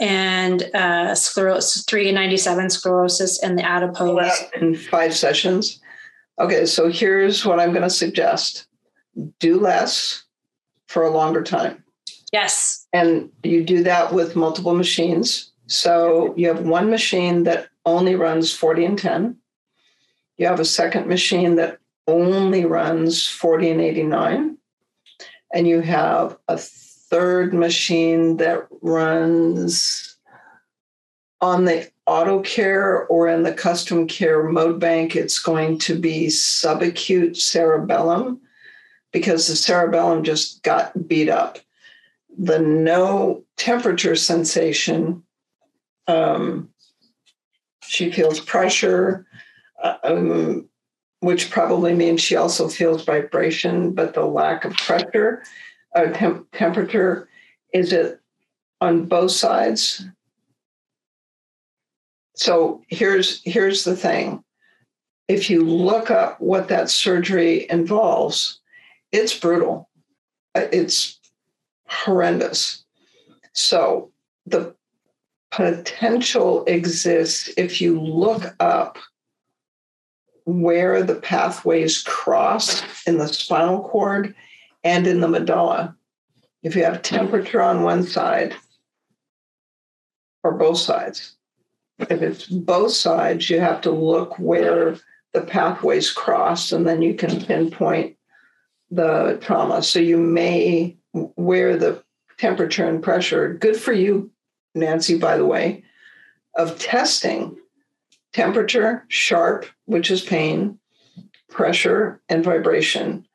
and uh, sclerosis, three ninety-seven sclerosis and the adipose. In five sessions. Okay, so here's what I'm going to suggest. Do less for a longer time. Yes. And you do that with multiple machines. So you have one machine that only runs forty and ten. You have a second machine that only runs forty and eighty-nine. And you have a third machine that runs on the auto care or in the custom care mode bank. It's going to be subacute cerebellum because the cerebellum just got beat up. The no temperature sensation, um, she feels pressure, um, which probably means she also feels vibration, but the lack of pressure, uh, temp- temperature, is it on both sides? So here's here's the thing. If you look up what that surgery involves, it's brutal. It's horrendous. So the potential exists if you look up where the pathways cross in the spinal cord and in the medulla. If you have temperature on one side or both sides, if it's both sides, you have to look where the pathways cross, and then you can pinpoint the trauma. So you may, where the temperature and pressure, good for you, Nancy, by the way, of testing temperature, sharp, which is pain, pressure, and vibration.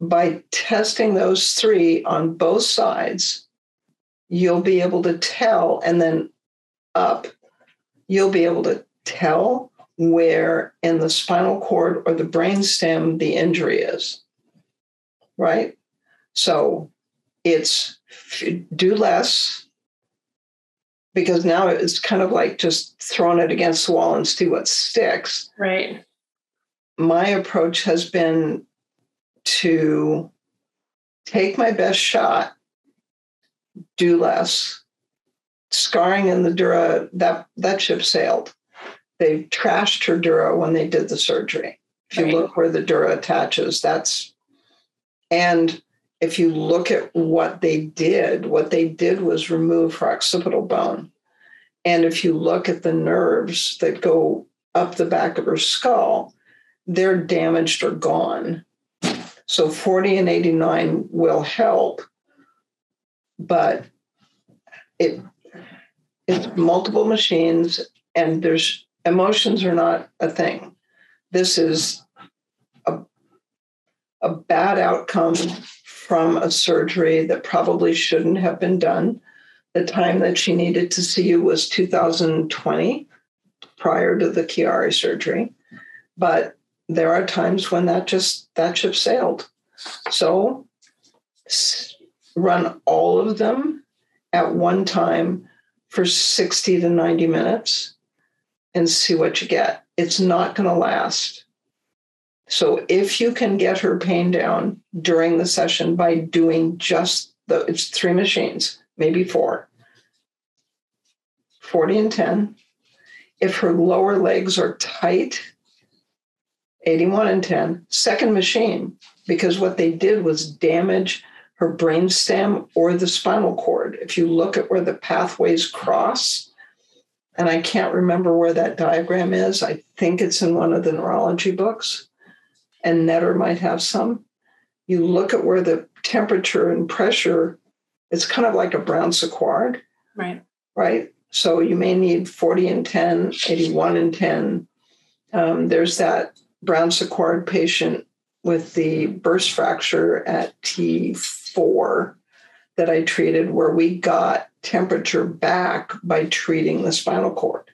By testing those three on both sides, you'll be able to tell, and then up, you'll be able to tell where in the spinal cord or the brainstem the injury is, right? So it's do less, because now it's kind of like just throwing it against the wall and see what sticks. Right. My approach has been to take my best shot, do less. Scarring in the dura, that, that ship sailed. They trashed her dura when they did the surgery. If you right. look where the dura attaches, that's, and if you look at what they did, what they did was remove her occipital bone. And if you look at the nerves that go up the back of her skull, they're damaged or gone. So forty and eighty-nine will help, but it it's multiple machines, and there's emotions are not a thing. This is a, a bad outcome from a surgery that probably shouldn't have been done. The time that she needed to see you was two thousand twenty, prior to the Chiari surgery. But there are times when that just, that ship sailed. So run all of them at one time for sixty to ninety minutes and see what you get. It's not going to last. So if you can get her pain down during the session by doing just the, it's three machines, maybe four, forty and ten. If her lower legs are tight, eighty-one and ten, second machine, because what they did was damage her brainstem or the spinal cord. If you look at where the pathways cross, and I can't remember where that diagram is, I think it's in one of the neurology books, and Netter might have some. You look at where the temperature and pressure, it's kind of like a Brown-Séquard. Right. Right? So you may need forty and ten, eighty-one and ten. Um, there's that Brown-Séquard patient with the burst fracture at T four that I treated, where we got temperature back by treating the spinal cord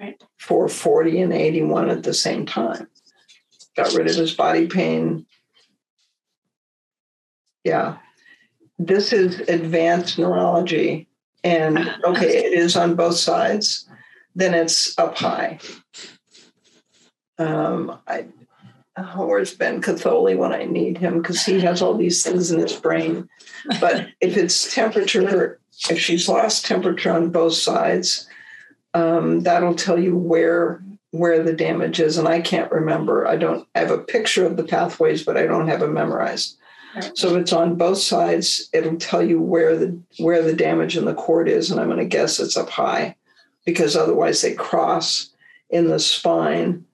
right. for forty and eighty-one at the same time. Got rid of his body pain. Yeah. This is advanced neurology. And okay, it is on both sides. Then it's up high. Um, I, where's Ben Catholi when I need him? Because he has all these things in his brain. But if it's temperature If she's lost temperature on both sides, um, that'll tell you where where the damage is. And I can't remember. I don't I have a picture of the pathways, but I don't have them memorized. Right. So if it's on both sides, it'll tell you where the where the damage in the cord is. And I'm going to guess it's up high, because otherwise they cross in the spine.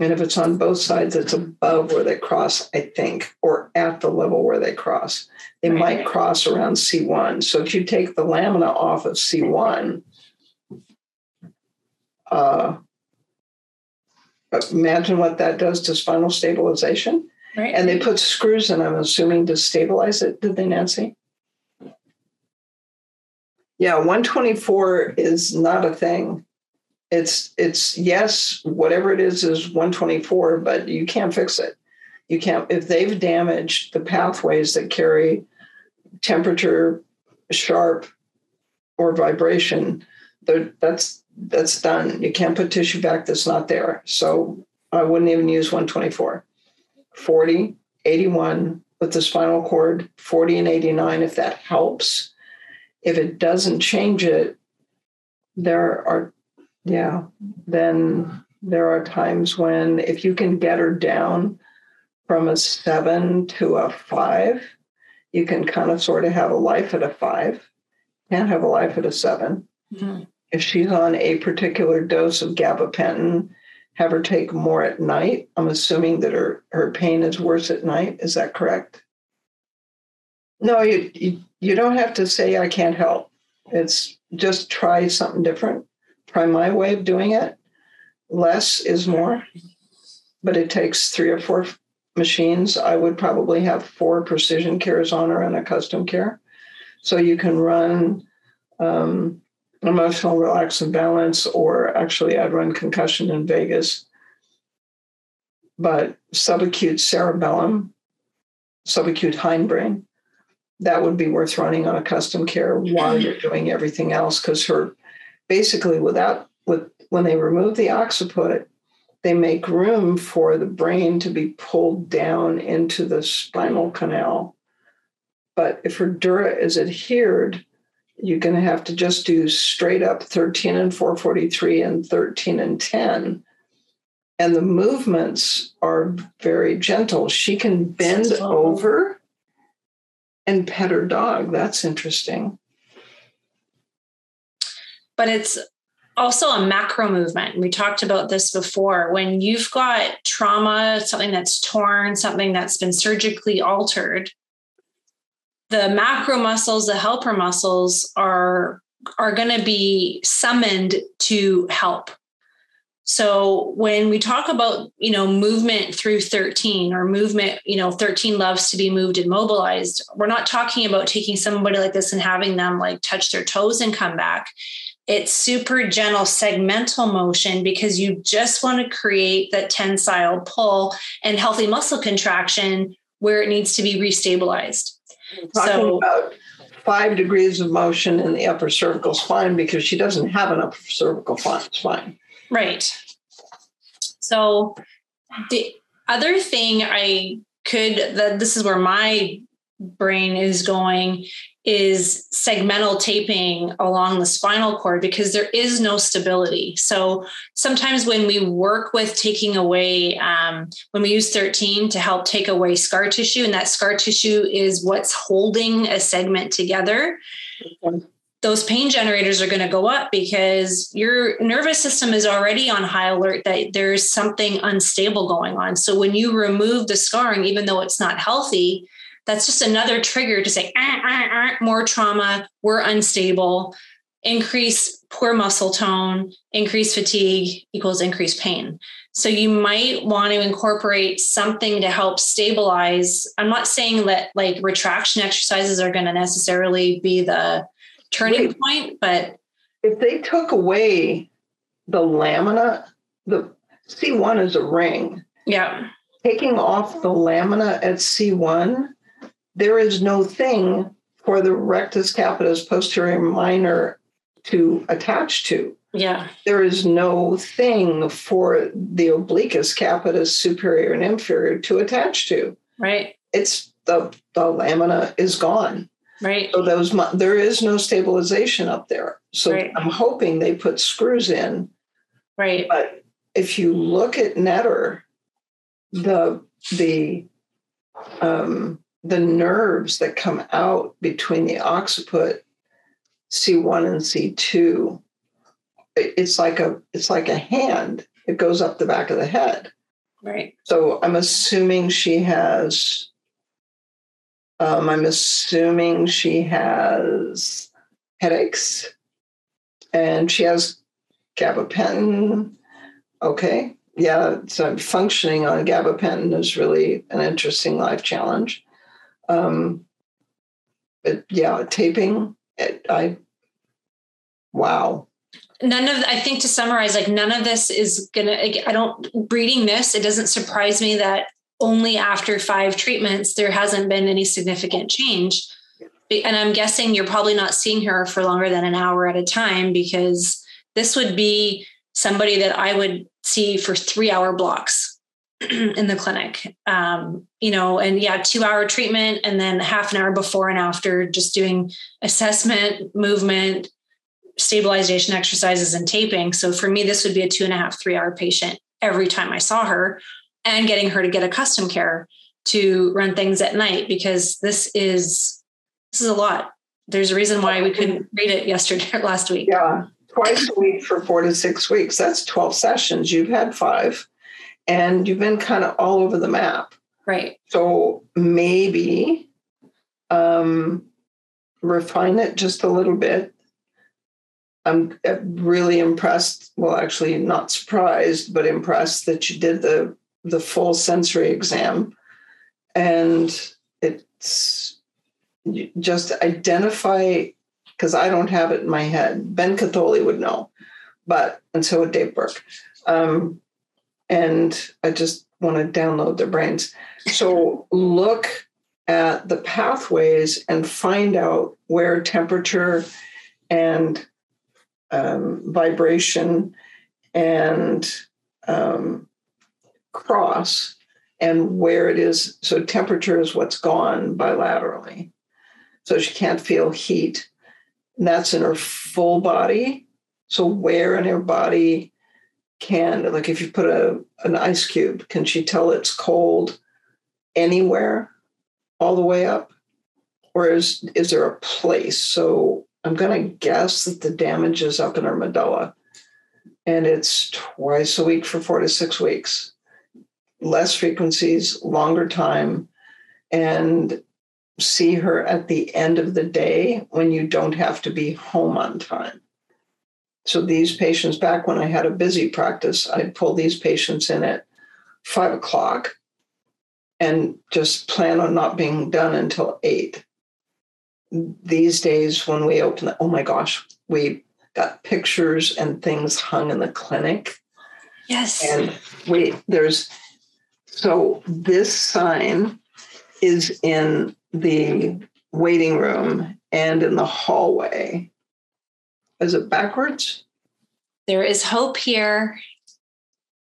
And if it's on both sides, it's above where they cross, I think, or at the level where they cross. They right. might cross around C one. So if you take the lamina off of C one, uh, imagine what that does to spinal stabilization. Right. And they put screws in, I'm assuming, to stabilize it. Did they, Nancy? Yeah, one twenty-four is not a thing. It's, it's yes, whatever it is, is one twenty-four, but you can't fix it. You can't, if they've damaged the pathways that carry temperature, sharp, or vibration, that's, that's done. You can't put tissue back that's not there. So I wouldn't even use one twenty-four. forty, eighty-one with the spinal cord, forty and eighty-nine, if that helps. If it doesn't change it, there are, yeah, then there are times when if you can get her down from a seven to a five, you can kind of sort of have a life at a five. Can't have a life at a seven. Mm-hmm. If she's on a particular dose of gabapentin, have her take more at night. I'm assuming that her, her pain is worse at night. Is that correct? No, you, you, you don't have to say, I can't help. It's just try something different. Try my way of doing it. Less is more, but it takes three or four f- machines. I would probably have four precision cares on her and a custom care. So you can run um, emotional relax and balance, or actually I'd run concussion in Vegas. But subacute cerebellum, subacute hindbrain, that would be worth running on a custom care while you're doing everything else, because her Basically, without with when they remove the occiput, they make room for the brain to be pulled down into the spinal canal. But if her dura is adhered, you're going to have to just do straight up thirteen and four forty-three and thirteen and ten. And the movements are very gentle. She can bend over and pet her dog. That's interesting. But it's also a macro movement. We talked about this before. When you've got trauma, something that's torn, something that's been surgically altered, the macro muscles, the helper muscles are, are going to be summoned to help. So when we talk about, you know, movement through thirteen or movement, you know, thirteen loves to be moved and mobilized, we're not talking about taking somebody like this and having them like touch their toes and come back. It's super gentle segmental motion, because you just want to create that tensile pull and healthy muscle contraction where it needs to be restabilized. Talking so, about five degrees of motion in the upper cervical spine, because she doesn't have an upper cervical spine. Right. So the other thing I could, that this is where my brain is going, is segmental taping along the spinal cord, because there is no stability. So sometimes when we work with taking away, um, when we use thirteen to help take away scar tissue, and that scar tissue is what's holding a segment together, okay, those pain generators are going to go up, because your nervous system is already on high alert that there's something unstable going on. So when you remove the scarring, even though it's not healthy, that's just another trigger to say, ah, ah, ah, more trauma, we're unstable, increase poor muscle tone, increase fatigue equals increased pain. So you might want to incorporate something to help stabilize. I'm not saying that like retraction exercises are going to necessarily be the turning Wait, point, but. If they took away the lamina, the C one is a ring. Yeah. Taking off the lamina at C one, there is no thing for the rectus capitis posterior minor to attach to. Yeah. There is no thing for the obliquus capitis superior and inferior to attach to. Right. It's the, the lamina is gone. Right. So those there is no stabilization up there. So right. I'm hoping they put screws in. Right. But if you look at Netter, the the um, the nerves that come out between the occiput, C one and C two, it's like a it's like a hand. It goes up the back of the head. Right. So I'm assuming she has. Um, I'm assuming she has headaches, and she has gabapentin. Okay, yeah, so functioning on gabapentin is really an interesting life challenge. Um, but yeah, taping. It, I wow. None of I think to summarize, like none of this is gonna. I don't reading this. It doesn't surprise me that. Only after five treatments, there hasn't been any significant change. And I'm guessing you're probably not seeing her for longer than an hour at a time, because this would be somebody that I would see for three hour blocks in the clinic, um, you know, and yeah, two hour treatment and then half an hour before and after just doing assessment, movement, stabilization exercises and taping. So for me, this would be a two and a half, three hour patient every time I saw her. And getting her to get accustomed care to run things at night, because this is this is a lot. There's a reason why we couldn't read it yesterday, last week. Yeah, twice a week for four to six weeks. That's twelve sessions. You've had five, and you've been kind of all over the map. Right. So maybe um, refine it just a little bit. I'm really impressed. Well, actually, not surprised, but impressed that you did the. the full sensory exam, and it's just identify, because I don't have it in my head. Ben Catholi would know, but, and so would Dave Burke. Um, and I just want to download their brains. So look at the pathways and find out where temperature and um, vibration and, um, cross and where it is. So temperature is what's gone bilaterally. So she can't feel heat. And that's in her full body. So where in her body can, like if you put a an ice cube, can she tell it's cold anywhere all the way up? Or is, is there a place? So I'm going to guess that the damage is up in her medulla. And it's twice a week for four to six weeks. Less frequencies, longer time, and see her at the end of the day when you don't have to be home on time. So these patients, back when I had a busy practice, I'd pull these patients in at five o'clock and just plan on not being done until eight. These days when we open, oh my gosh, we got pictures and things hung in the clinic. Yes. And we, there's... So this sign is in the waiting room and in the hallway. Is it backwards? There is hope here.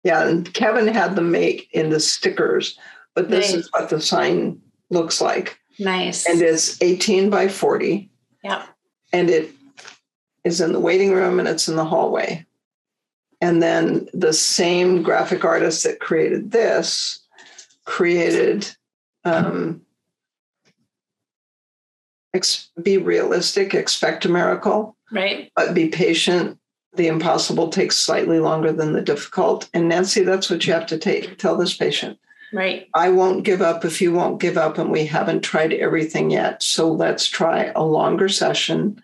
Yeah, and Kevin had them make in the stickers, but this nice. Is what the sign looks like. Nice. And it's eighteen by forty. Yeah. And it is in the waiting room and it's in the hallway. And then the same graphic artist that created this created, um, ex- be realistic, expect a miracle, right? But be patient. The impossible takes slightly longer than the difficult. And Nancy, that's what you have to take, tell this patient, right? I won't give up if you won't give up, and we haven't tried everything yet. So let's try a longer session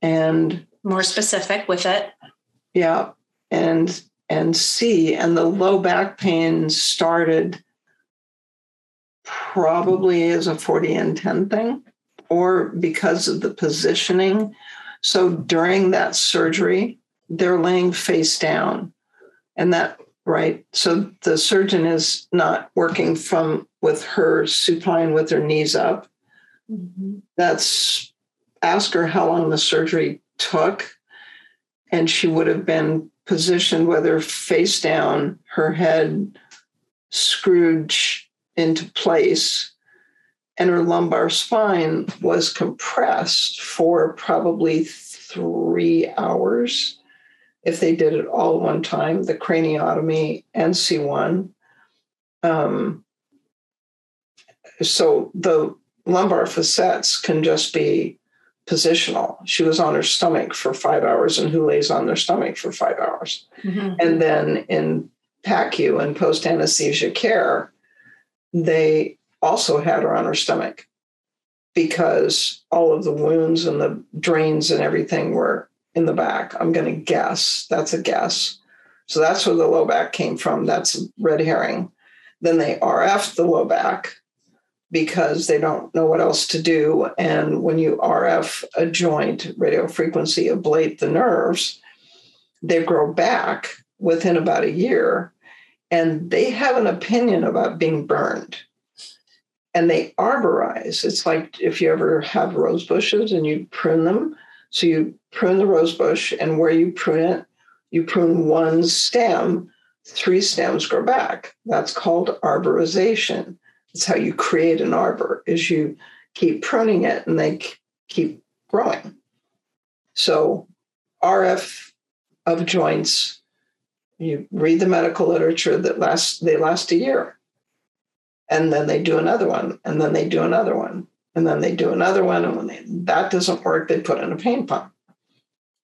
and more specific with it. Yeah. And, and see, and the low back pain started probably as a forty and ten thing, or because of the positioning. So during that surgery, they're laying face down, and that, right. So the surgeon is not working from with her supine with her knees up. Mm-hmm. That's ask her how long the surgery took. And she would have been positioned, whether face down, her head screwed into place, and her lumbar spine was compressed for probably three hours. If they did it all at one time, the craniotomy and C one. Um, so the lumbar facets can just be positional. She was on her stomach for five hours, and who lays on their stomach for five hours? Mm-hmm. And then in P A C U and post-anesthesia care, they also had her on her stomach because all of the wounds and the drains and everything were in the back. I'm going to guess. That's a guess. So that's where the low back came from. That's a red herring. Then they R F'd the low back because they don't know what else to do. And when you R F a joint, radio frequency ablate the nerves, they grow back within about a year, and they have an opinion about being burned. And they arborize. It's like if you ever have rose bushes and you prune them. So you prune the rose bush, and where you prune it, you prune one stem, three stems grow back. That's called arborization. It's how you create an arbor, is you keep pruning it and they keep growing. So R F of joints, you read the medical literature that lasts, they last a year. And then they do another one, and then they do another one, and then they do another one. And when they, that doesn't work, they put in a pain pump.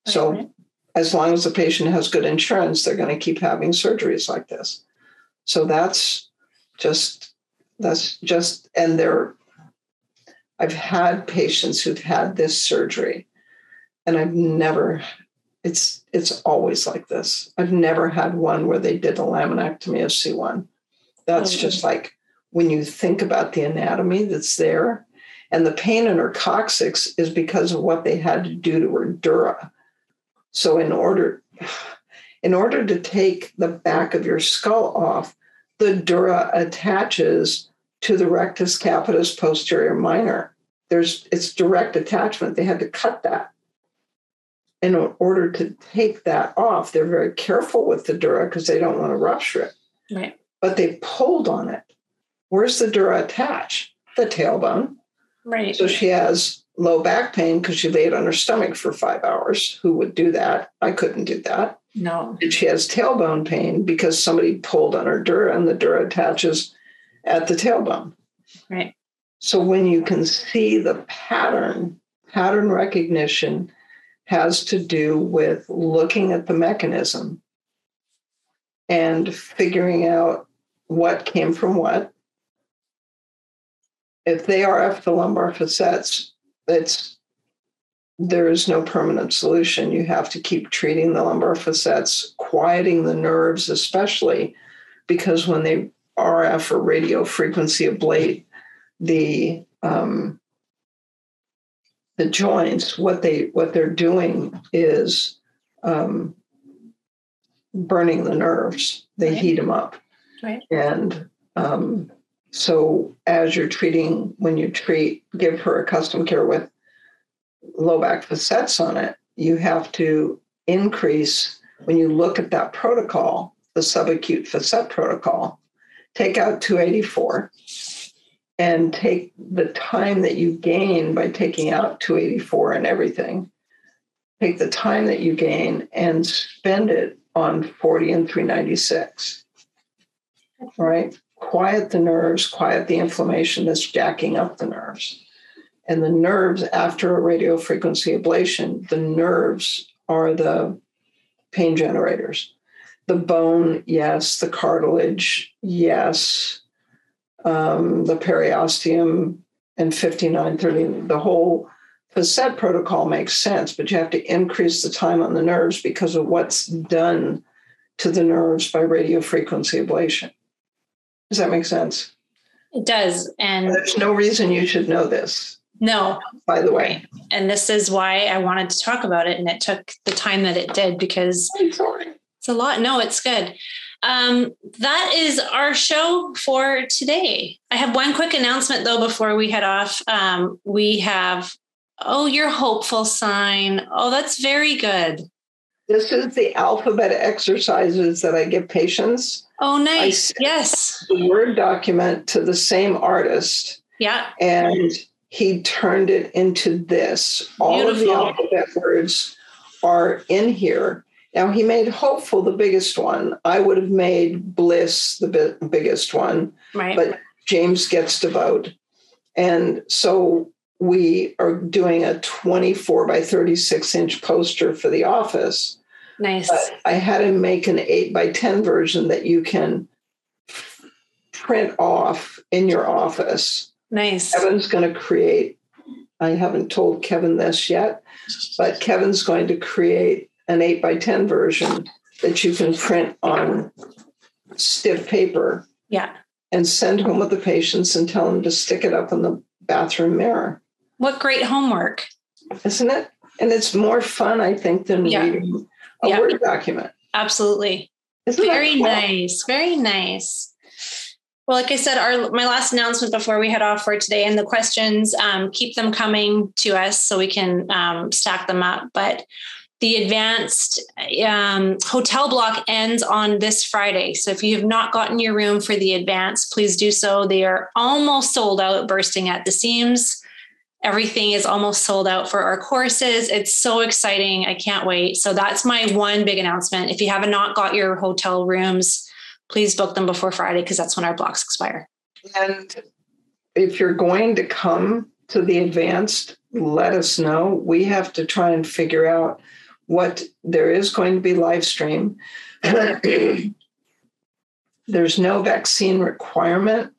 Okay. So as long as the patient has good insurance, they're going to keep having surgeries like this. So that's just, that's just, and they're, I've had patients who've had this surgery, and I've never, it's, it's always like this. I've never had one where they did a laminectomy of C one. That's okay. Just like, when you think about the anatomy that's there, and the pain in her coccyx is because of what they had to do to her dura. So in order, in order to take the back of your skull off, the dura attaches to the rectus capitis posterior minor. There's, it's direct attachment. They had to cut that. And in order to take that off, they're very careful with the dura because they don't want to rupture it. Right. But they pulled on it. Where's the dura attach? The tailbone. Right. So she has low back pain because she laid on her stomach for five hours. Who would do that? I couldn't do that. No. And she has tailbone pain because somebody pulled on her dura, and the dura attaches at the tailbone. Right. So when you can see the pattern, pattern recognition has to do with looking at the mechanism and figuring out what came from what. If they R F the lumbar facets, it's, there is no permanent solution. You have to keep treating the lumbar facets, quieting the nerves, especially because when they R F or radio frequency ablate the um, the joints, what they what they're doing is um, burning the nerves. They right. heat them up, right. and um, so as you're treating, when you treat, give her a custom care with low back facets on it, you have to increase, when you look at that protocol, the subacute facet protocol, take out two eighty-four and take the time that you gain by taking out two eighty-four and everything. Take the time that you gain and spend it on forty and three ninety-six. All right. Quiet the nerves, quiet the inflammation that's jacking up the nerves. And the nerves, after a radio frequency ablation, the nerves are the pain generators. The bone, yes. The cartilage, yes. Um, the periosteum and fifty-nine thirty, the whole facet protocol makes sense, but you have to increase the time on the nerves because of what's done to the nerves by radio frequency ablation. Does that make sense? It does. And there's no reason you should know this. No. By the way. Right. And this is why I wanted to talk about it. And it took the time that it did because I'm sorry. It's a lot. No, it's good. Um, that is our show for today. I have one quick announcement, though, before we head off. Um, we have, oh, your hopeful sign. Oh, that's very good. This is the alphabet exercises that I give patients. Oh, nice. Yes. The Word document to the same artist. Yeah. And he turned it into this. All Beautiful. Of the alphabet words are in here. Now, he made hopeful the biggest one. I would have made bliss the bi- biggest one. Right. But James gets to vote. And so we are doing a twenty-four by thirty-six inch poster for the office. Nice. But I had him make an eight by ten version that you can print off in your office. Nice. Kevin's going to create, I haven't told Kevin this yet, but Kevin's going to create an eight by ten version that you can print on stiff paper. Yeah. And send home with the patients and tell them to stick it up in the bathroom mirror. What great homework. Isn't it? And it's more fun, I think, than yeah. reading a yeah. Word document. Absolutely. Isn't Very that cool? nice. Very nice. Well, like I said, our my last announcement before we head off for today, and the questions, um, keep them coming to us so we can um, stack them up. But the advanced um, hotel block ends on this Friday. So if you have not gotten your room for the advanced, please do so. They are almost sold out, bursting at the seams. Everything is almost sold out for our courses. It's so exciting. I can't wait. So that's my one big announcement. If you have not got your hotel rooms, please book them before Friday because that's when our blocks expire. And if you're going to come to the advanced, let us know. We have to try and figure out what there is going to be live stream. There's no vaccine requirement,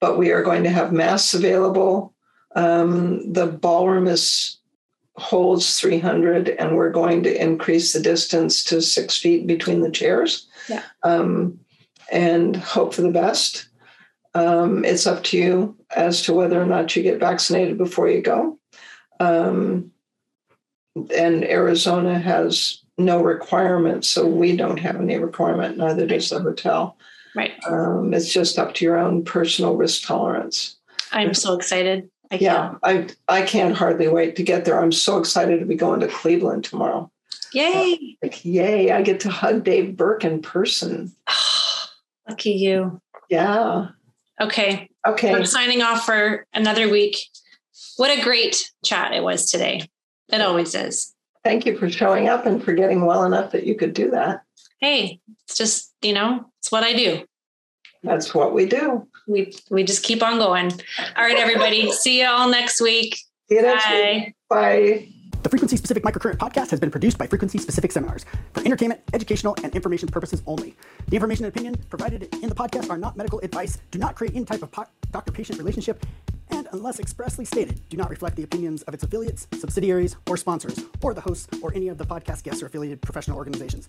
but we are going to have masks available. Um, the ballroom is holds three hundred, and we're going to increase the distance to six feet between the chairs. Yeah. Um, and hope for the best. Um, it's up to you as to whether or not you get vaccinated before you go. Um, and Arizona has no requirement, so we don't have any requirement, neither does the hotel. Right. Um, it's just up to your own personal risk tolerance. I'm so excited. I yeah, can't. I I can't hardly wait to get there. I'm so excited to be going to Cleveland tomorrow. Yay. Uh, like, yay, I get to hug Dave Burke in person. Lucky you. Yeah. Okay. Okay. I'm signing off for another week. What a great chat it was today. It always is. Thank you for showing up and for getting well enough that you could do that. Hey, it's just, you know, it's what I do. That's what we do. We we just keep on going. All right, everybody. See you all next week. See you next Bye. Week. Bye. The Frequency Specific Microcurrent podcast has been produced by Frequency Specific Seminars for entertainment, educational, and information purposes only. The information and opinion provided in the podcast are not medical advice, do not create any type of doctor-patient relationship, and unless expressly stated, do not reflect the opinions of its affiliates, subsidiaries, or sponsors, or the hosts, or any of the podcast guests or affiliated professional organizations.